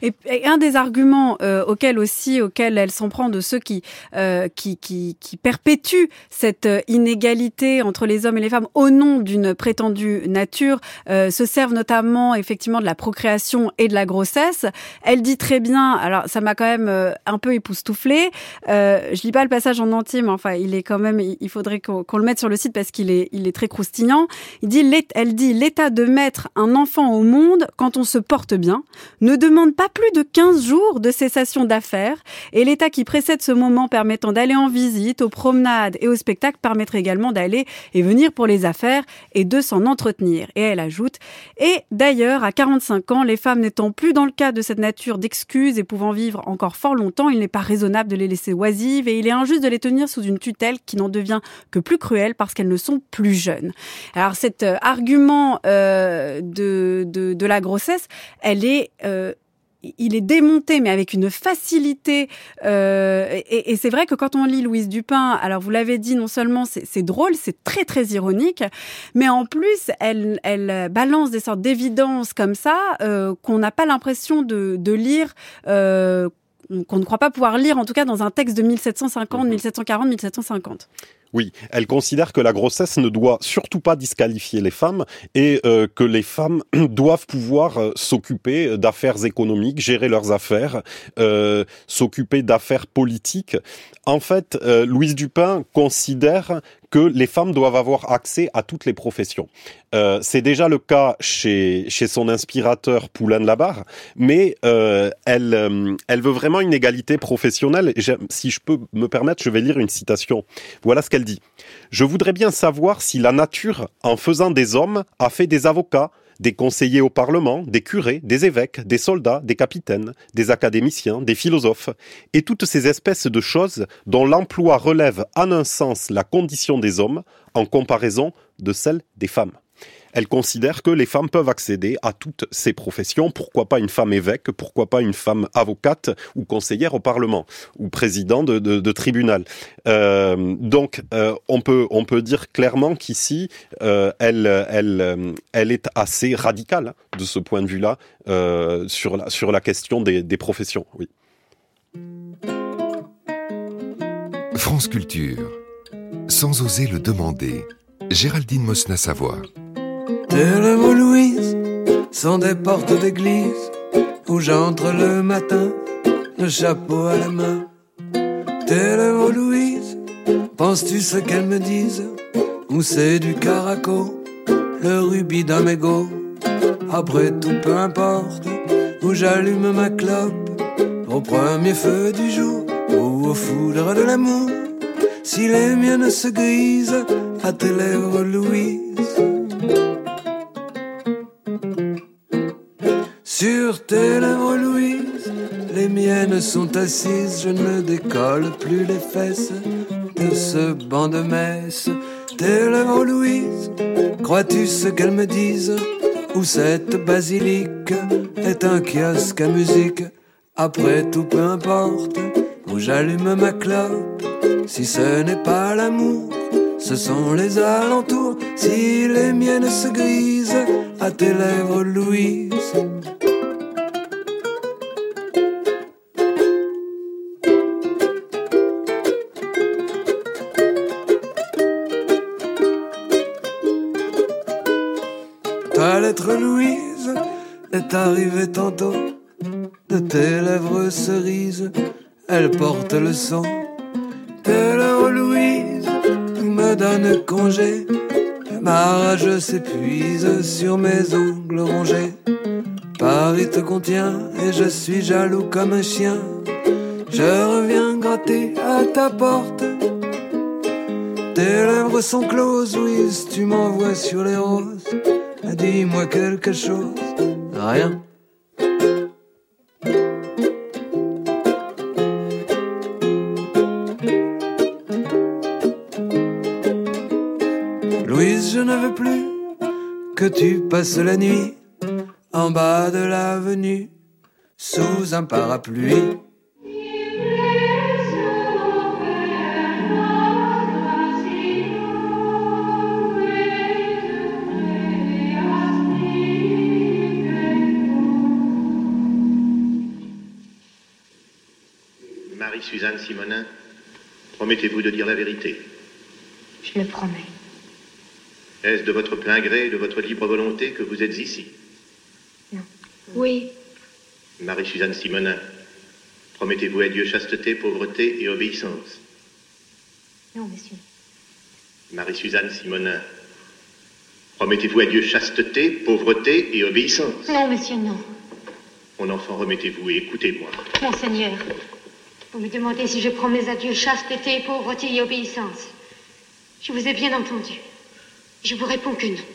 Et, et un des arguments euh, auxquels aussi auxquels elle s'en prend de ceux qui euh, qui qui qui perpétuent cette inégalité entre les hommes et les femmes au nom d'une prétendue nature euh, se servent notamment effectivement de la procréation et de la grossesse. Elle dit très bien, alors ça m'a quand même euh, un peu époustouflée. Euh, je lis pas le passage en entier, mais enfin il est quand même, il faudrait qu'on, qu'on le mette sur le site parce qu'il est il est très croustillant. Il dit, elle dit, l'état de mettre un enfant au monde quand on se porte bien ne demande pas plus de quinze jours de cessation d'affaires et l'état qui précède ce moment permettant d'aller en visite, aux promenades et aux spectacles permettrait également d'aller et venir pour les affaires et de s'en entretenir. Et elle ajoute, et d'ailleurs à quarante-cinq ans, les femmes n'étant plus dans le cas de cette nature d'excuses et pouvant vivre encore fort longtemps, il n'est pas raisonnable de les laisser oisives et il est injuste de les tenir sous une tutelle qui n'en devient que plus cruelle parce qu'elles ne sont plus jeunes. Alors cet euh, argument euh, de, de, de la grossesse, elle est... Euh, il est démonté, mais avec une facilité. Euh, et, et c'est vrai que quand on lit Louise Dupin, alors vous l'avez dit, non seulement c'est, c'est drôle, c'est très très ironique, mais en plus elle, elle balance des sortes d'évidences comme ça euh, qu'on n'a pas l'impression de, de lire. Euh, qu'on ne croit pas pouvoir lire, en tout cas dans un texte de mille sept cent cinquante, mille sept cent quarante, mille sept cent cinquante. Oui, elle considère que la grossesse ne doit surtout pas disqualifier les femmes et euh, que les femmes doivent pouvoir euh, s'occuper d'affaires économiques, gérer leurs affaires, euh, s'occuper d'affaires politiques. En fait, euh, Louise Dupin considère que les femmes doivent avoir accès à toutes les professions. Euh, c'est déjà le cas chez, chez son inspirateur Poulain de la Barre, mais euh, elle, euh, elle veut vraiment une égalité professionnelle. J'aime, si je peux me permettre, je vais lire une citation. Voilà ce qu'elle dit. « Je voudrais bien savoir si la nature, en faisant des hommes, a fait des avocats, des conseillers au Parlement, des curés, des évêques, des soldats, des capitaines, des académiciens, des philosophes, et toutes ces espèces de choses dont l'emploi relève en un sens la condition des hommes en comparaison de celle des femmes. » Elle considère que les femmes peuvent accéder à toutes ces professions. Pourquoi pas une femme évêque ? Pourquoi pas une femme avocate ou conseillère au Parlement ou président de, de, de tribunal ? euh, Donc, euh, on peut on peut dire clairement qu'ici, euh, elle elle elle est assez radicale hein, de ce point de vue-là euh, sur la sur la question des, des professions. Oui. France Culture, sans oser le demander. Géraldine Mosna-Savoye. Taisez-vous Louise, sont des portes d'église où j'entre le matin, le chapeau à la main. Taisez-vous Louise, penses-tu ce qu'elles me disent? Ou c'est du caraco, le rubis d'un mégot? Après tout peu importe, où j'allume ma clope, au premier feu du jour ou aux foudres de l'amour. Si les miennes se grisent à tes lèvres, Louise, sur tes lèvres, Louise, les miennes sont assises. Je ne décolle plus les fesses de ce banc de messe. Tes lèvres, Louise, crois-tu ce qu'elles me disent? Ou cette basilique est un kiosque à musique? Après tout, peu importe où j'allume ma clope. Si ce n'est pas l'amour, ce sont les alentours. Si les miennes se grisent à tes lèvres, Louise. Ta lettre, Louise, est arrivée tantôt. De tes lèvres cerises, elle porte le sang. Tes lèvres, Louise, me donnent congé. Ma rage s'épuise sur mes ongles rongés. Paris te contient et je suis jaloux comme un chien. Je reviens gratter à ta porte. Tes lèvres sont closes, Louise, tu m'envoies sur les roses. Dis-moi quelque chose, rien. Louise, je ne veux plus que tu passes la nuit en bas de l'avenue, sous un parapluie. Marie-Suzanne Simonin, promettez-vous de dire la vérité? Je le promets. Est-ce de votre plein gré et de votre libre volonté que vous êtes ici? Non. Oui. Marie-Suzanne Simonin, promettez-vous à Dieu chasteté, pauvreté et obéissance? Non, monsieur. Marie-Suzanne Simonin, promettez-vous à Dieu chasteté, pauvreté et obéissance? Non, monsieur, non. Mon enfant, remettez-vous et écoutez-moi. Monseigneur, vous me demandez si je promets à Dieu chasteté, pauvreté et obéissance. Je vous ai bien entendu. Je vous réponds que non.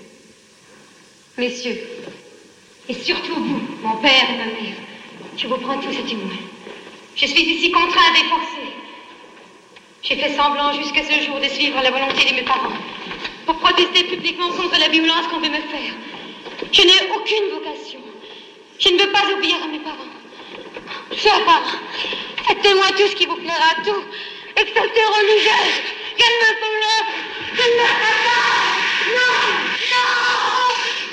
Messieurs, et surtout vous, mon père et ma mère, je vous prends tous et du moins. Je suis ici contrainte et forcée. J'ai fait semblant jusqu'à ce jour de suivre la volonté de mes parents pour protester publiquement contre la violence qu'on veut me faire. Je n'ai aucune vocation. Je ne veux pas obéir à mes parents. Chers parents, faites-moi tout ce qui vous plaira, tout, excepté religieuse. Qu'elle me pleuve, qu'elle me fasse. Non,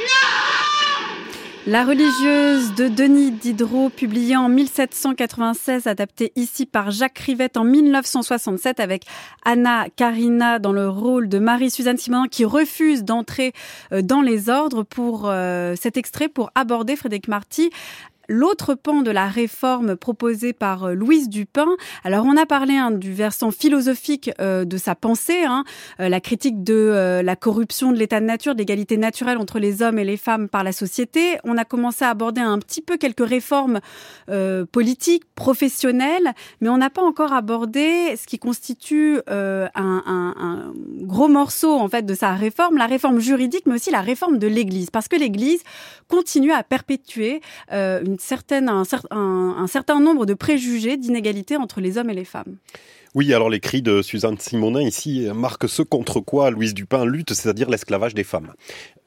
non, non. La religieuse de Denis Diderot, publiée en mille sept cent quatre-vingt-seize, adaptée ici par Jacques Rivette en mille neuf cent soixante-sept avec Anna Karina dans le rôle de Marie-Suzanne Simonin qui refuse d'entrer dans les ordres pour euh, cet extrait pour aborder Frédéric Marty. L'autre pan de la réforme proposée par Louise Dupin. Alors, on a parlé hein, du versant philosophique euh, de sa pensée, hein, euh, la critique de euh, la corruption de l'état de nature, de l'égalité naturelle entre les hommes et les femmes par la société. On a commencé à aborder un petit peu quelques réformes euh, politiques, professionnelles, mais on n'a pas encore abordé ce qui constitue euh, un, un, un gros morceau en fait de sa réforme, la réforme juridique, mais aussi la réforme de l'Église, parce que l'Église continue à perpétuer euh, une Certaines, un, un, un certain nombre de préjugés d'inégalités entre les hommes et les femmes. Oui, alors les cris de Suzanne Simonin ici marquent ce contre quoi Louise Dupin lutte, c'est-à-dire l'esclavage des femmes.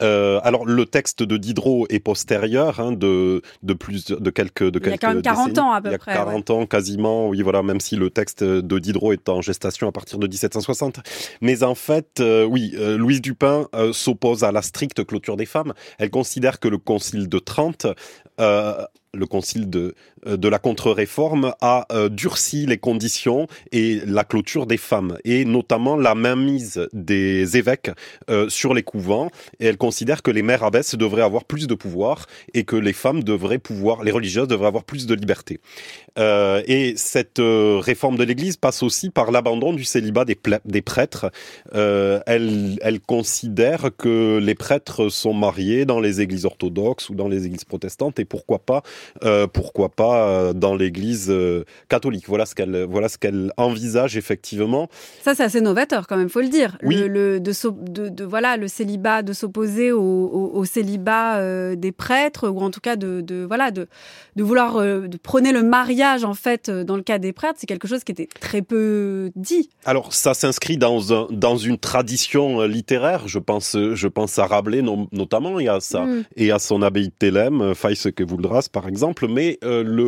Euh, alors le texte de Diderot est postérieur, hein, de, de plus de quelques de Il y quelques a quand même quarante ans à peu près. Il y a quarante ouais. ans quasiment, oui voilà, même si le texte de Diderot est en gestation à partir de dix-sept cent soixante. Mais en fait, euh, oui, euh, Louise Dupin euh, s'oppose à la stricte clôture des femmes. Elle considère que le Concile de Trente... Euh, le concile de, de la contre-réforme a durci les conditions et la clôture des femmes, et notamment la mainmise des évêques euh, sur les couvents. Et elle considère que les mères abbesses devraient avoir plus de pouvoir et que les femmes devraient pouvoir, les religieuses devraient avoir plus de liberté. Euh, et cette euh, réforme de l'Église passe aussi par l'abandon du célibat des, pla- des prêtres. Euh, elle, elle considère que les prêtres sont mariés dans les églises orthodoxes ou dans les églises protestantes, et pourquoi pas Euh, pourquoi pas euh, dans l'église euh, catholique. Voilà ce qu'elle, voilà ce qu'elle envisage effectivement. Ça, c'est assez novateur quand même, faut le dire. Oui. Le, le, de, de, de, voilà, le célibat, de s'opposer au, au, au célibat euh, des prêtres, ou en tout cas de, de, voilà, de, de vouloir euh, de prôner le mariage en fait dans le cas des prêtres, c'est quelque chose qui était très peu dit. Alors ça s'inscrit dans, un, dans une tradition littéraire, je pense, je pense à Rabelais no, notamment, et à, sa, mm. et à son abbaye de Thélème, faille ce que voudras, par exemple, mais euh, le,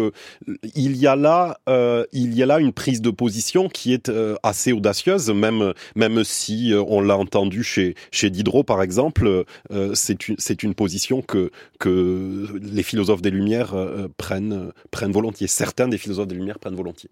il, y a là, euh, il y a là une prise de position qui est euh, assez audacieuse, même, même si euh, on l'a entendu chez, chez Diderot, par exemple, euh, c'est, une, c'est une position que, que les philosophes des Lumières euh, prennent, prennent volontiers. Certains des philosophes des Lumières prennent volontiers.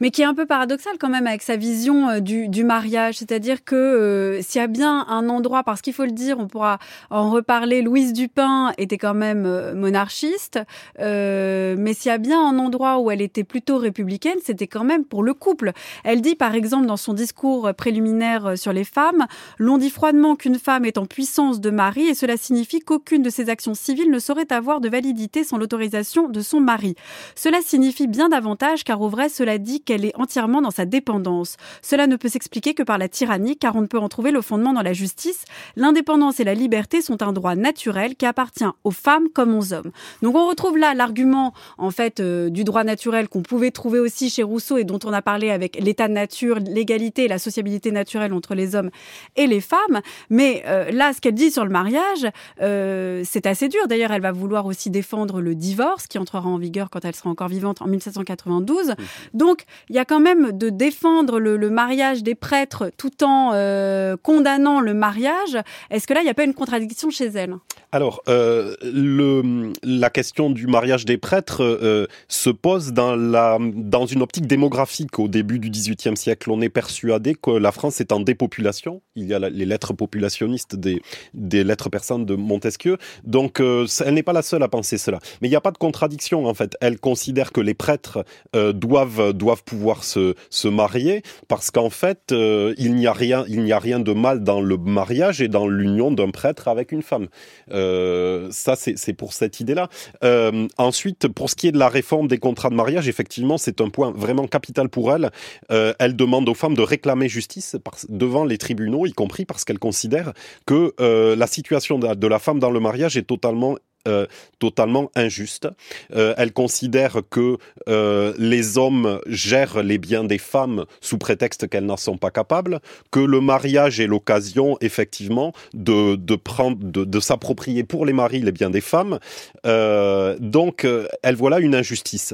Mais qui est un peu paradoxal quand même avec sa vision euh, du, du mariage, c'est-à-dire que euh, s'il y a bien un endroit, parce qu'il faut le dire, on pourra en reparler, Louise Dupin était quand même euh, monarchiste, Euh, mais s'il y a bien un endroit où elle était plutôt républicaine, c'était quand même pour le couple. Elle dit par exemple dans son discours préliminaire sur les femmes « L'on dit froidement qu'une femme est en puissance de mari et cela signifie qu'aucune de ses actions civiles ne saurait avoir de validité sans l'autorisation de son mari. Cela signifie bien davantage car au vrai cela dit qu'elle est entièrement dans sa dépendance. Cela ne peut s'expliquer que par la tyrannie car on ne peut en trouver le fondement dans la justice. L'indépendance et la liberté sont un droit naturel qui appartient aux femmes comme aux hommes. » Donc on retrouve là l'argument en fait euh, du droit naturel qu'on pouvait trouver aussi chez Rousseau et dont on a parlé avec l'état de nature, l'égalité et la sociabilité naturelle entre les hommes et les femmes. Mais euh, là, ce qu'elle dit sur le mariage, euh, c'est assez dur. D'ailleurs, elle va vouloir aussi défendre le divorce qui entrera en vigueur quand elle sera encore vivante en mille sept cent quatre-vingt-douze. Donc, il y a quand même de défendre le, le mariage des prêtres tout en euh, condamnant le mariage. Est-ce que là, il n'y a pas une contradiction chez elle ? Alors, euh, le, la question du mariage des prêtres euh, se pose dans, la, dans une optique démographique. Au début du XVIIIe siècle, on est persuadé que la France est en dépopulation. Il y a la, les lettres populationnistes des, des lettres persanes de Montesquieu. Donc, euh, elle n'est pas la seule à penser cela. Mais il n'y a pas de contradiction, en fait. Elle considère que les prêtres euh, doivent, doivent pouvoir se, se marier parce qu'en fait, euh, il n'y a rien, il n'y a rien de mal dans le mariage et dans l'union d'un prêtre avec une femme. Euh, ça, c'est, c'est pour cette idée-là. Euh, ensuite, pour ce qui est de la réforme des contrats de mariage, effectivement, c'est un point vraiment capital pour elle. Euh, elle demande aux femmes de réclamer justice par, devant les tribunaux, y compris parce qu'elle considère que euh, la situation de, de la femme dans le mariage est totalement Euh, totalement injuste. Euh, elle considère que euh, les hommes gèrent les biens des femmes sous prétexte qu'elles n'en sont pas capables, que le mariage est l'occasion effectivement de, de, prendre, de, de s'approprier pour les maris les biens des femmes. Euh, donc, euh, elle voit là une injustice.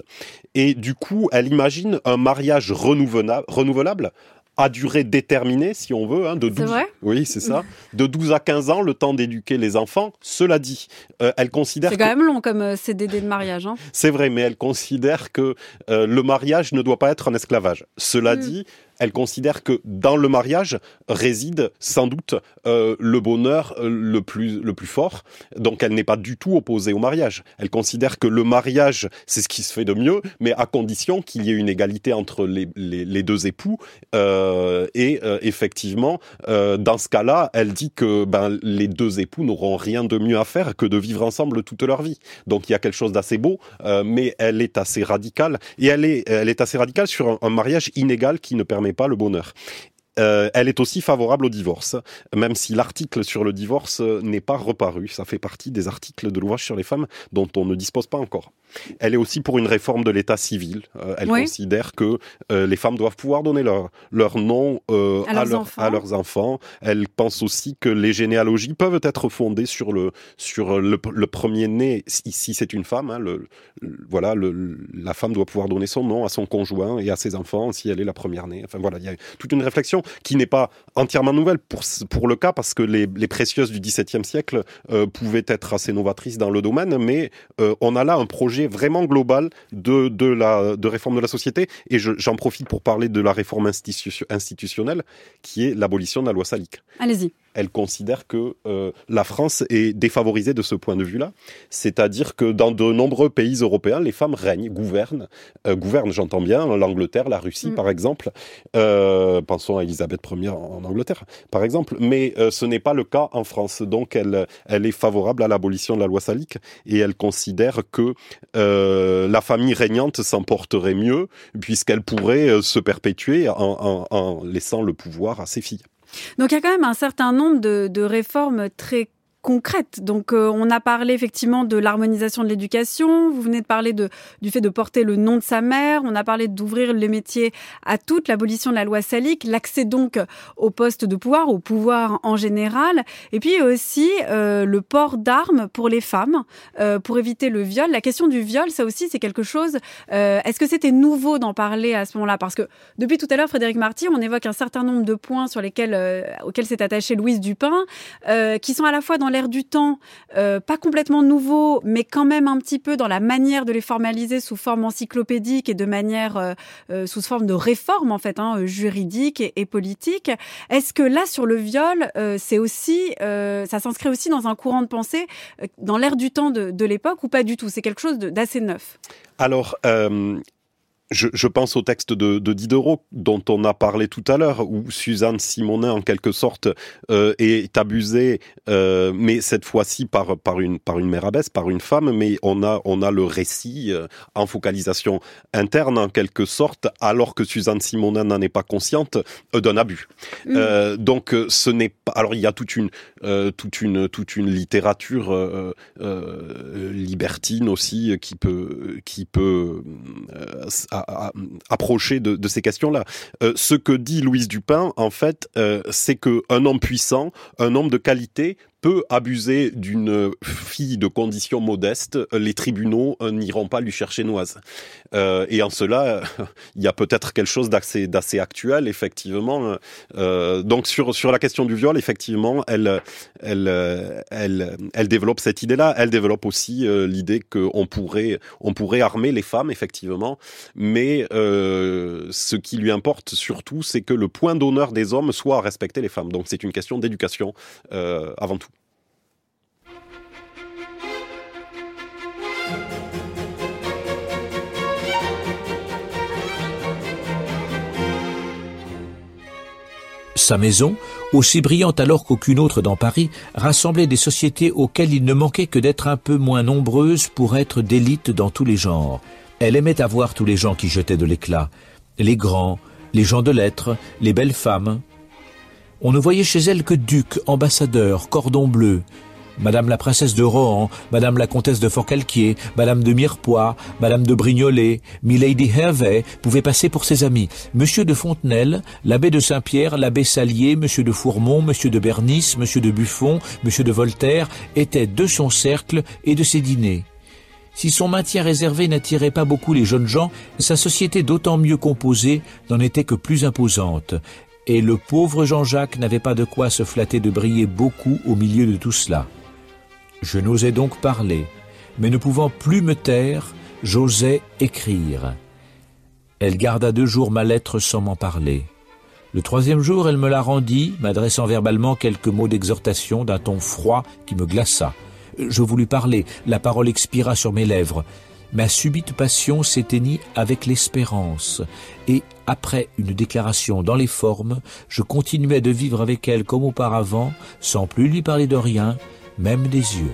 Et du coup, elle imagine un mariage renouvela- renouvelable à durée déterminée, si on veut, hein, de douze... c'est vrai ? Oui, c'est ça. De douze à quinze ans, le temps d'éduquer les enfants. Cela dit, euh, elle considère c'est que... quand même long comme euh, C D D de mariage. Hein. C'est vrai, mais elle considère que euh, le mariage ne doit pas être un esclavage. Cela mmh. dit, elle considère que dans le mariage réside sans doute euh, le bonheur euh, le plus, le plus fort. Donc elle n'est pas du tout opposée au mariage. Elle considère que le mariage, c'est ce qui se fait de mieux, mais à condition qu'il y ait une égalité entre les, les, les deux époux. Euh, Et euh, effectivement, euh, dans ce cas-là, elle dit que ben, les deux époux n'auront rien de mieux à faire que de vivre ensemble toute leur vie. Donc il y a quelque chose d'assez beau, euh, mais elle est assez radicale. Et elle est, elle est assez radicale sur un, un mariage inégal qui ne permet pas le bonheur. Euh, elle est aussi favorable au divorce, même si l'article sur le divorce n'est pas reparu. Ça fait partie des articles de l'ouvrage sur les femmes dont on ne dispose pas encore. Elle est aussi pour une réforme de l'état civil. Euh, elle oui. considère que euh, les femmes doivent pouvoir donner leur, leur nom euh, à, leurs à, leur, à leurs enfants. Elle pense aussi que les généalogies peuvent être fondées sur le, sur le, le premier-né, si, si c'est une femme. Hein, le, le, voilà, le, la femme doit pouvoir donner son nom à son conjoint et à ses enfants si elle est la première-née. Enfin voilà, il y a toute une réflexion qui n'est pas entièrement nouvelle pour, pour le cas, parce que les, les précieuses du XVIIe siècle euh, pouvaient être assez novatrices dans le domaine, mais euh, on a là un projet vraiment global de, de, la, de réforme de la société, et je, j'en profite pour parler de la réforme institution, institutionnelle, qui est l'abolition de la loi salique. Allez-y. Elle considère que euh, la France est défavorisée de ce point de vue-là. C'est-à-dire que dans de nombreux pays européens, les femmes règnent, gouvernent. Euh, gouvernent, j'entends bien, l'Angleterre, la Russie, mmh. par exemple. Euh, pensons à Élisabeth Première en Angleterre, par exemple. Mais euh, ce n'est pas le cas en France. Donc, elle, elle est favorable à l'abolition de la loi salique. Et elle considère que euh, la famille régnante s'en porterait mieux, puisqu'elle pourrait euh, se perpétuer en, en, en laissant le pouvoir à ses filles. Donc il y a quand même un certain nombre de, de réformes très concrète. Donc, euh, on a parlé effectivement de l'harmonisation de l'éducation. Vous venez de parler de, du fait de porter le nom de sa mère. On a parlé d'ouvrir les métiers à toutes, l'abolition de la loi salique, l'accès donc aux postes de pouvoir, au pouvoir en général. Et puis aussi euh, le port d'armes pour les femmes, euh, pour éviter le viol. La question du viol, ça aussi, c'est quelque chose... Euh, est-ce que c'était nouveau d'en parler à ce moment-là ? Parce que depuis tout à l'heure, Frédéric Marty, on évoque un certain nombre de points sur lesquels, euh, auxquels s'est attachée Louise Dupin, euh, qui sont à la fois dans l'air du temps, euh, pas complètement nouveau, mais quand même un petit peu dans la manière de les formaliser sous forme encyclopédique et de manière euh, euh, sous forme de réforme en fait, hein, juridique et, et politique. Est-ce que là sur le viol, euh, c'est aussi, euh, ça s'inscrit aussi dans un courant de pensée euh, dans l'air du temps de, de l'époque ou pas du tout ? C'est quelque chose de, d'assez neuf. Alors. Euh... Je, je pense au texte de, de Diderot dont on a parlé tout à l'heure, où Suzanne Simonin en quelque sorte euh, est abusée, euh, mais cette fois-ci par par une par une mère abbesse, par une femme, mais on a on a le récit euh, en focalisation interne en quelque sorte, alors que Suzanne Simonin n'en est pas consciente euh, d'un abus. Mmh. Euh, donc ce n'est pas. Alors il y a toute une euh, toute une toute une littérature euh, euh, libertine aussi qui peut qui peut euh, À, à, approcher de, de ces questions-là. Euh, ce que dit Louise Dupin, en fait, euh, c'est qu'un homme puissant, un homme de qualité, peut abuser d'une fille de condition modeste, les tribunaux n'iront pas lui chercher noise. Euh, et en cela, euh, il y a peut-être quelque chose d'assez, d'assez actuel, effectivement. Euh, donc sur, sur la question du viol, effectivement, elle, elle, elle, elle développe cette idée-là. Elle développe aussi euh, l'idée qu'on pourrait, on pourrait armer les femmes, effectivement. Mais euh, ce qui lui importe surtout, c'est que le point d'honneur des hommes soit à respecter les femmes. Donc c'est une question d'éducation euh, avant tout. Sa maison, aussi brillante alors qu'aucune autre dans Paris, rassemblait des sociétés auxquelles il ne manquait que d'être un peu moins nombreuses pour être d'élite dans tous les genres. Elle aimait avoir tous les gens qui jetaient de l'éclat, les grands, les gens de lettres, les belles femmes. On ne voyait chez elle que ducs, ambassadeurs, cordons bleus, Madame la princesse de Rohan, Madame la comtesse de Forcalquier, Madame de Mirepoix, Madame de Brignolet, Milady Hervey pouvaient passer pour ses amis. Monsieur de Fontenelle, l'abbé de Saint-Pierre, l'abbé Salier, Monsieur de Fourmont, Monsieur de Bernis, Monsieur de Buffon, Monsieur de Voltaire étaient de son cercle et de ses dîners. Si son maintien réservé n'attirait pas beaucoup les jeunes gens, sa société d'autant mieux composée n'en était que plus imposante. Et le pauvre Jean-Jacques n'avait pas de quoi se flatter de briller beaucoup au milieu de tout cela. Je n'osais donc parler, mais ne pouvant plus me taire, j'osais écrire. Elle garda deux jours ma lettre sans m'en parler. Le troisième jour, elle me la rendit, m'adressant verbalement quelques mots d'exhortation d'un ton froid qui me glaça. Je voulus parler, la parole expira sur mes lèvres. Ma subite passion s'éteignit avec l'espérance, et après une déclaration dans les formes, je continuais de vivre avec elle comme auparavant, sans plus lui parler de rien, même des yeux.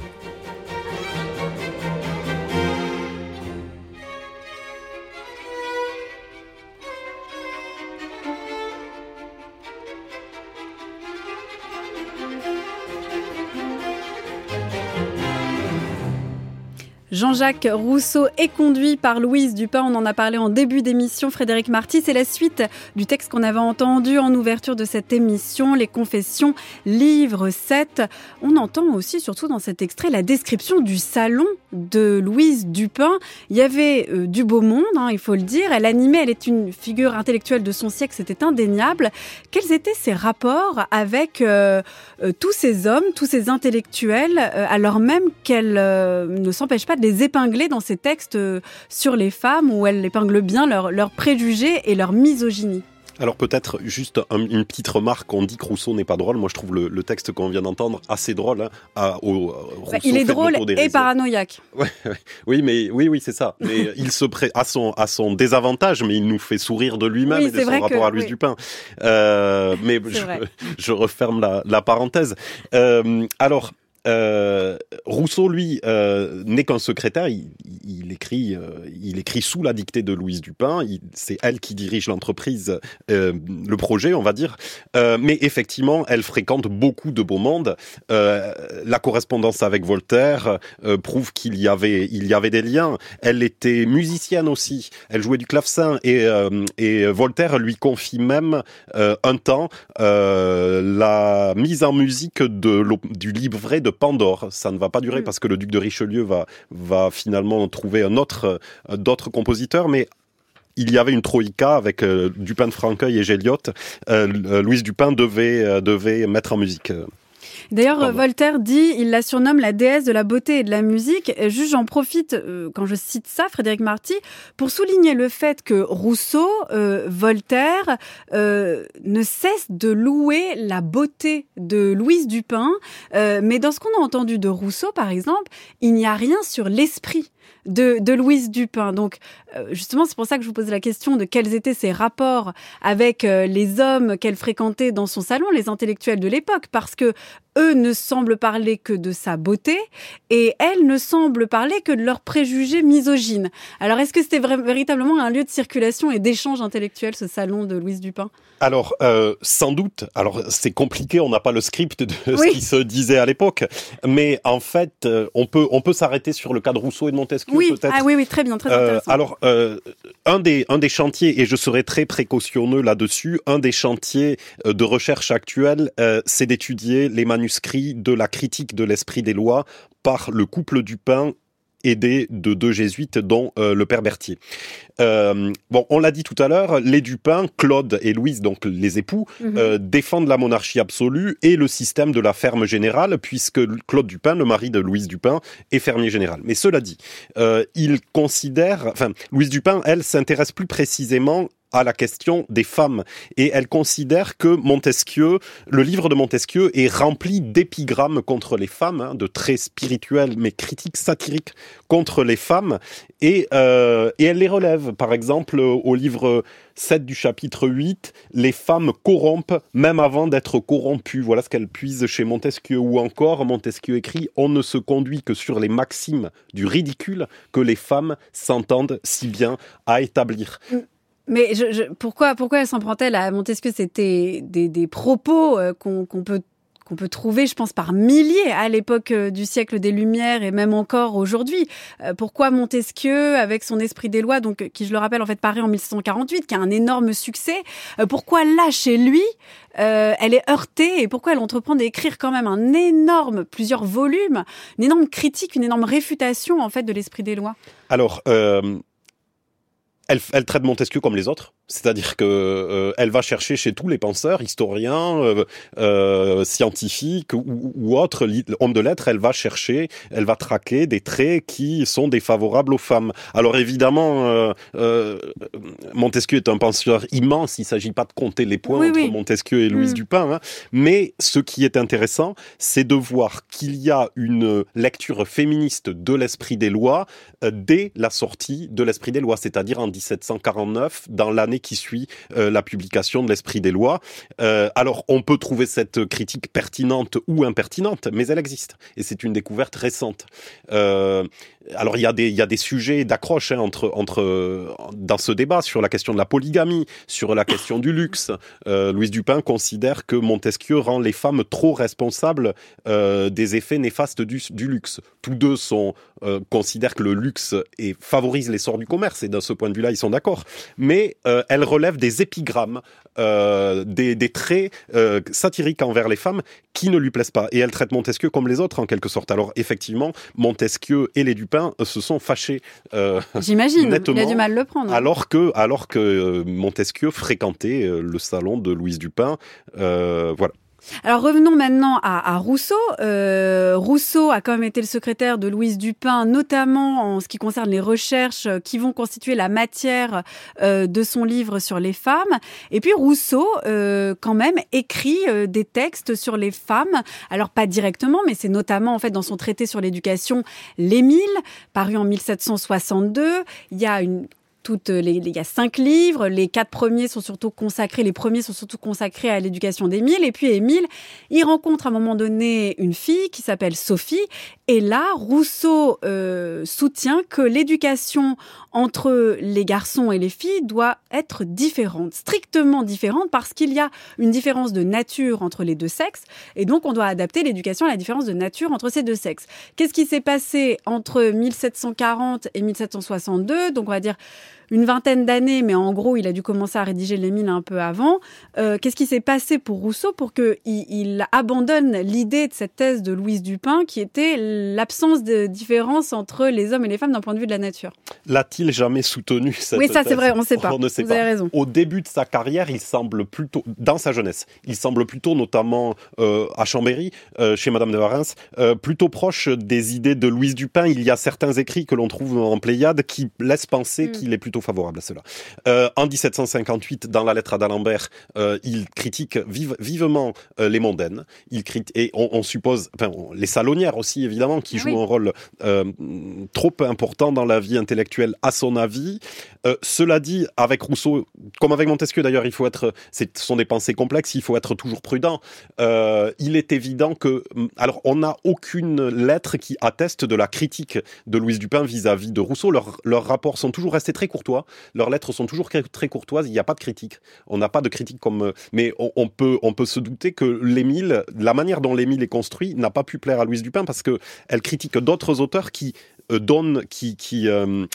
Jean-Jacques Rousseau est conduit par Louise Dupin, on en a parlé en début d'émission, Frédéric Marty, c'est la suite du texte qu'on avait entendu en ouverture de cette émission, Les Confessions, livre sept. On entend aussi, surtout dans cet extrait, la description du salon de Louise Dupin. Il y avait euh, du beau monde, hein, il faut le dire, elle animait, elle est une figure intellectuelle de son siècle, c'était indéniable. Quels étaient ses rapports avec euh, euh, tous ces hommes, tous ces intellectuels, euh, alors même qu'elle euh, ne s'empêche pas de les épingler dans ses textes sur les femmes, où elle épingle bien leurs leur préjugés et leur misogynie. Alors peut-être juste un, une petite remarque, on dit que Rousseau n'est pas drôle, moi je trouve le, le texte qu'on vient d'entendre assez drôle. Hein, à, au, Rousseau il est drôle et raisons. Paranoïaque. Ouais, ouais. Oui, mais, oui, oui, c'est ça. Mais il se prête à son, à son désavantage, mais il nous fait sourire de lui-même oui, et de son rapport que, à Louise oui. Dupin. Euh, mais je, je referme la, la parenthèse. Euh, alors... Euh, Rousseau, lui, euh, n'est qu'un secrétaire. Il, il écrit, euh, il écrit sous la dictée de Louise Dupin. Il, c'est elle qui dirige l'entreprise, euh, le projet, on va dire. Euh, mais effectivement, elle fréquente beaucoup de beau monde. Euh, la correspondance avec Voltaire euh, prouve qu'il y avait, il y avait des liens. Elle était musicienne aussi. Elle jouait du clavecin et, euh, et Voltaire lui confie même euh, un temps euh, la mise en musique de du livret de Pandore. Ça ne va pas durer parce que le duc de Richelieu va, va finalement trouver un autre, d'autres compositeurs, mais il y avait une troïka avec euh, Dupin de Franqueuil et Géliotte. Euh, Louise Dupin devait, euh, devait mettre en musique. D'ailleurs, Pardon. Voltaire dit, il la surnomme la déesse de la beauté et de la musique. Et juste, j'en profite, euh, quand je cite ça, Frédéric Marty, pour souligner le fait que Rousseau, euh, Voltaire, euh, ne cesse de louer la beauté de Louise Dupin. Euh, mais dans ce qu'on a entendu de Rousseau, par exemple, il n'y a rien sur l'esprit. de, de Louise Dupin. Donc, euh, justement, c'est pour ça que je vous posais la question de quels étaient ses rapports avec euh, les hommes qu'elle fréquentait dans son salon, les intellectuels de l'époque, parce que eux ne semblent parler que de sa beauté et elle ne semble parler que de leurs préjugés misogynes. Alors, est-ce que c'était vra- véritablement un lieu de circulation et d'échange intellectuel, ce salon de Louise Dupin ? Alors, euh, sans doute. Alors, c'est compliqué, on n'a pas le script de ce oui. qui se disait à l'époque. Mais en fait, on peut, on peut s'arrêter sur le cas de Rousseau et de Montesquieu, oui. peut-être. Ah oui, oui, très bien, très intéressant. Euh, alors, euh, un des, un des chantiers, et je serai très précautionneux là-dessus, un des chantiers de recherche actuelle, euh, c'est d'étudier les manuscrits de la critique de l'esprit des lois par le couple Dupin aidé de deux jésuites, dont euh, le père Berthier. Euh, bon, on l'a dit tout à l'heure, les Dupin, Claude et Louise, donc les époux, mmh. euh, défendent la monarchie absolue et le système de la ferme générale, puisque Claude Dupin, le mari de Louise Dupin, est fermier général. Mais cela dit, euh, il considère... Enfin, Louise Dupin, elle, s'intéresse plus précisément à la question des femmes. Et elle considère que Montesquieu, le livre de Montesquieu est rempli d'épigrammes contre les femmes, hein, de traits spirituels, mais critiques, satiriques contre les femmes. Et, euh, et elle les relève. Par exemple, au livre sept du chapitre huit, les femmes corrompent même avant d'être corrompues. Voilà ce qu'elle puise chez Montesquieu. Ou encore, Montesquieu écrit « On ne se conduit que sur les maximes du ridicule que les femmes s'entendent si bien à établir. » Mais je, je, pourquoi, pourquoi elle s'en prend-elle à Montesquieu ? C'était des, des propos qu'on, qu'on peut, qu'on peut trouver, je pense, par milliers à l'époque du siècle des Lumières et même encore aujourd'hui. Euh, pourquoi Montesquieu, avec son Esprit des lois, donc, qui, je le rappelle, en fait, paraît en mille sept cent quarante-huit, qui a un énorme succès, euh, pourquoi là, chez lui, euh, elle est heurtée et pourquoi elle entreprend d'écrire quand même un énorme, plusieurs volumes, une énorme critique, une énorme réfutation, en fait, de l'Esprit des lois ? Alors... Euh... Elle, elle traite Montesquieu comme les autres, c'est-à-dire que euh, elle va chercher chez tous les penseurs, historiens, euh, euh, scientifiques ou, ou autres li- hommes de lettres, elle va chercher, elle va traquer des traits qui sont défavorables aux femmes. Alors évidemment, euh, euh, Montesquieu est un penseur immense, il ne s'agit pas de compter les points oui, entre oui. Montesquieu et Louise mmh. Dupin, hein, mais ce qui est intéressant, c'est de voir qu'il y a une lecture féministe de l'esprit des lois euh, dès la sortie de l'esprit des lois, c'est-à-dire en dix-sept cent quarante-neuf, dans l'année qui suit euh, la publication de l'Esprit des lois. Euh, alors, on peut trouver cette critique pertinente ou impertinente, mais elle existe. Et c'est une découverte récente. Euh, alors, il y a des, il y a des sujets d'accroche hein, entre, entre, dans ce débat sur la question de la polygamie, sur la question du luxe. Euh, Louise Dupin considère que Montesquieu rend les femmes trop responsables euh, des effets néfastes du, du luxe. Tous deux sont, euh, considèrent que le luxe est, favorise l'essor du commerce, et de ce point de vue-là, ils sont d'accord. Mais euh, elle relève des épigrammes, euh, des, des traits euh, satiriques envers les femmes qui ne lui plaisent pas. Et elle traite Montesquieu comme les autres, en quelque sorte. Alors, effectivement, Montesquieu et les Dupin se sont fâchés. Euh, J'imagine, nettement, il a du mal à le prendre. Alors que, alors que Montesquieu fréquentait le salon de Louise Dupin. Euh, voilà. Alors revenons maintenant à, à Rousseau. Euh, Rousseau a quand même été le secrétaire de Louise Dupin, notamment en ce qui concerne les recherches qui vont constituer la matière euh, de son livre sur les femmes. Et puis Rousseau, euh, quand même, écrit euh, des textes sur les femmes. Alors pas directement, mais c'est notamment en fait dans son traité sur l'éducation, l'Émile, paru en mille sept cent soixante-deux. Il y a une Toutes les, il y a cinq livres, les quatre premiers sont surtout consacrés, les premiers sont surtout consacrés à l'éducation d'Émile. Et puis Émile, il rencontre à un moment donné une fille qui s'appelle Sophie. Et là, Rousseau euh, soutient que l'éducation entre les garçons et les filles doit être différente, strictement différente, parce qu'il y a une différence de nature entre les deux sexes. Et donc, on doit adapter l'éducation à la différence de nature entre ces deux sexes. Qu'est-ce qui s'est passé entre mille sept cent quarante et mille sept cent soixante-deux ? Donc, on va dire... une vingtaine d'années, mais en gros, il a dû commencer à rédiger l'Émile un peu avant. Euh, qu'est-ce qui s'est passé pour Rousseau pour qu'il il abandonne l'idée de cette thèse de Louise Dupin, qui était l'absence de différence entre les hommes et les femmes d'un point de vue de la nature ? L'a-t-il jamais soutenu cette Oui, ça thèse c'est vrai, on ne sait pas. On ne sait Vous pas. Avez raison. Au début de sa carrière, il semble plutôt, dans sa jeunesse, il semble plutôt, notamment euh, à Chambéry, euh, chez Madame de Warens, euh, plutôt proche des idées de Louise Dupin. Il y a certains écrits que l'on trouve en Pléiade qui laissent penser mmh. qu'il est plutôt plutôt favorable à cela. Euh, en dix-sept cent cinquante-huit, dans la lettre à d'Alembert, euh, il critique vive, vivement euh, les mondaines. Il critique, et on, on suppose, enfin, on, les salonnières aussi, évidemment, qui jouent oui. un rôle euh, trop important dans la vie intellectuelle, à son avis. Euh, cela dit, avec Rousseau, comme avec Montesquieu d'ailleurs, il faut être, c'est, ce sont des pensées complexes, il faut être toujours prudent. Euh, il est évident que, alors, on n'a aucune lettre qui atteste de la critique de Louise Dupin vis-à-vis de Rousseau. Leurs, leurs rapports sont toujours restés très courtois. Leurs lettres sont toujours très courtoises. Il n'y a pas de critique. On n'a pas de critique comme, mais on, on peut, on peut se douter que l'Émile, la manière dont l'Émile est construit, n'a pas pu plaire à Louise Dupin parce que elle critique d'autres auteurs qui euh, donnent, qui, qui euh,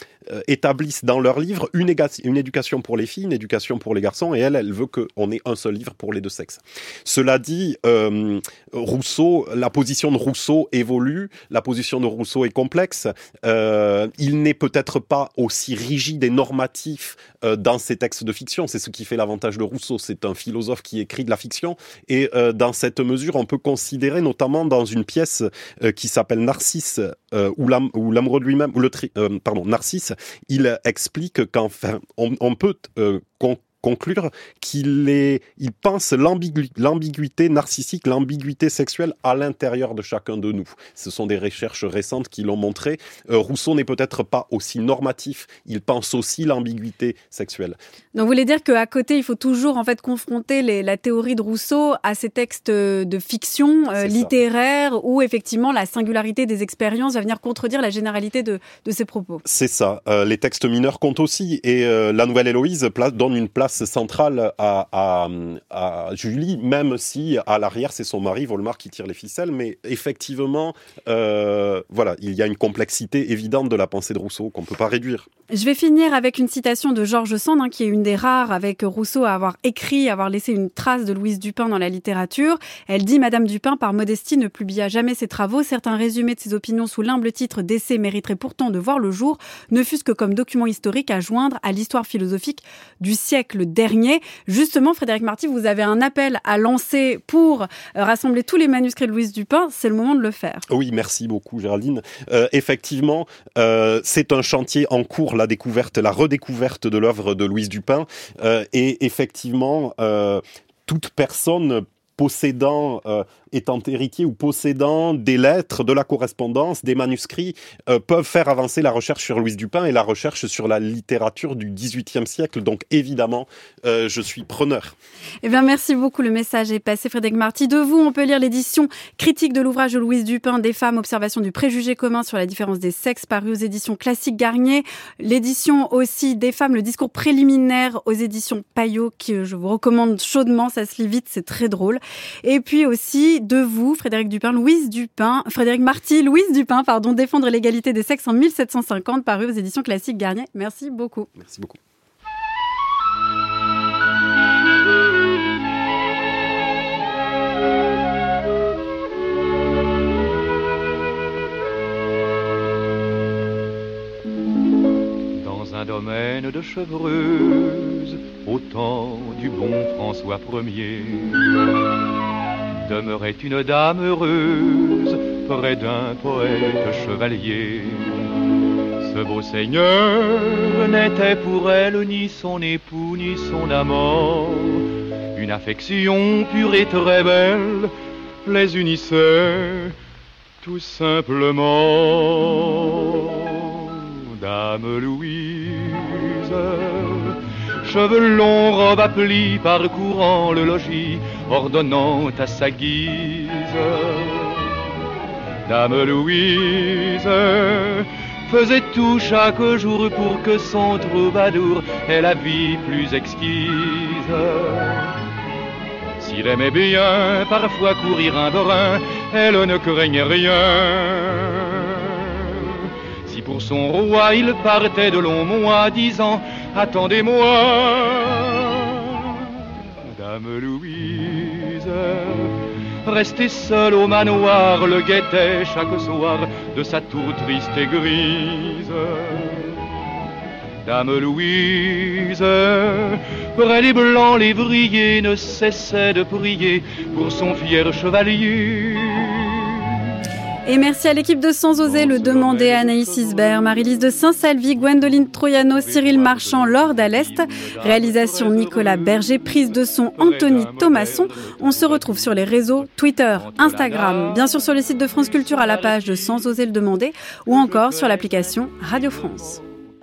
établissent dans leurs livres une, éga- une éducation pour les filles, une éducation pour les garçons, et elle, elle veut qu'on ait un seul livre pour les deux sexes. Cela dit, euh, Rousseau, la position de Rousseau évolue, la position de Rousseau est complexe, euh, il n'est peut-être pas aussi rigide et normatif euh, dans ses textes de fiction, c'est ce qui fait l'avantage de Rousseau, c'est un philosophe qui écrit de la fiction, et euh, dans cette mesure, on peut considérer, notamment dans une pièce euh, qui s'appelle Narcisse, euh, où, l'am- où l'amoureux de lui-même, où le tri- euh, pardon, Narcisse, il explique qu'enfin, on, on peut euh, con- conclure qu'il est, il pense l'ambigu- l'ambiguïté narcissique, l'ambiguïté sexuelle à l'intérieur de chacun de nous. Ce sont des recherches récentes qui l'ont montré. Euh, Rousseau n'est peut-être pas aussi normatif, il pense aussi l'ambiguïté sexuelle. Donc vous voulez dire qu'à côté, il faut toujours en fait, confronter les, la théorie de Rousseau à ces textes de fiction euh, littéraire ça. Où effectivement la singularité des expériences va venir contredire la généralité de, de ses propos. C'est ça. Euh, les textes mineurs comptent aussi et euh, la Nouvelle Héloïse place, donne une place centrale à, à, à Julie, même si à l'arrière c'est son mari Volmar qui tire les ficelles, mais effectivement euh, voilà, il y a une complexité évidente de la pensée de Rousseau qu'on ne peut pas réduire. Je vais finir avec une citation de George Sand, hein, qui est une des rares avec Rousseau à avoir écrit, à avoir laissé une trace de Louise Dupin dans la littérature. Elle dit « Madame Dupin, par modestie, ne publia jamais ses travaux. Certains résumés de ses opinions sous l'humble titre d'essai mériteraient pourtant de voir le jour, ne fût-ce que comme document historique à joindre à l'histoire philosophique du siècle dernier. » Justement, Frédéric Marty, vous avez un appel à lancer pour rassembler tous les manuscrits de Louise Dupin. C'est le moment de le faire. Oui, merci beaucoup Géraldine. Euh, effectivement, euh, c'est un chantier en cours, la découverte, la redécouverte de l'œuvre de Louise Dupin. Euh, et effectivement, euh, toute personne possédant, euh, étant héritier ou possédant des lettres, de la correspondance, des manuscrits, euh, peuvent faire avancer la recherche sur Louise Dupin et la recherche sur la littérature du XVIIIe siècle. Donc évidemment, euh, je suis preneur. Eh bien, merci beaucoup. Le message est passé. Frédéric Marty, de vous, on peut lire l'édition critique de l'ouvrage de Louise Dupin, Des femmes, observation du préjugé commun sur la différence des sexes, paru aux éditions Classiques Garnier. L'édition aussi Des femmes, le discours préliminaire aux éditions Payot, que je vous recommande chaudement. Ça se lit vite, c'est très drôle. Et puis aussi de vous, Frédéric Dupin, Louise Dupin, Frédéric Marty, Louise Dupin, pardon, Défendre l'égalité des sexes en mille sept cent cinquante, paru aux éditions Classiques Garnier. Merci beaucoup. Merci beaucoup. Dans un domaine de chevreuse, au temps du bon François Ier, demeurait une dame heureuse près d'un poète chevalier. Ce beau seigneur n'était pour elle ni son époux ni son amant. Une affection pure et très belle les unissait tout simplement. Dame Louise, cheveux longs, robe à plis, parcourant le logis, ordonnant à sa guise. Dame Louise faisait tout chaque jour pour que son troubadour ait la vie plus exquise. S'il aimait bien parfois courir un borin, elle ne craignait rien. Pour son roi, il partait de longs mois, disant « Attendez-moi ». Dame Louise, restée seule au manoir, le guettait chaque soir de sa tour triste et grise. Dame Louise, près les blancs lévriers, ne cessait de prier pour son fier chevalier. Et merci à l'équipe de Sans Oser le demander, Anaïs Isbert, Marie-Lise de Saint-Salvi, Gwendoline Troiano, Cyril Marchand, Laure d'Alest. Réalisation Nicolas Berger, prise de son Anthony Thomasson. On se retrouve sur les réseaux Twitter, Instagram, bien sûr sur le site de France Culture à la page de Sans Oser le demander ou encore sur l'application Radio France.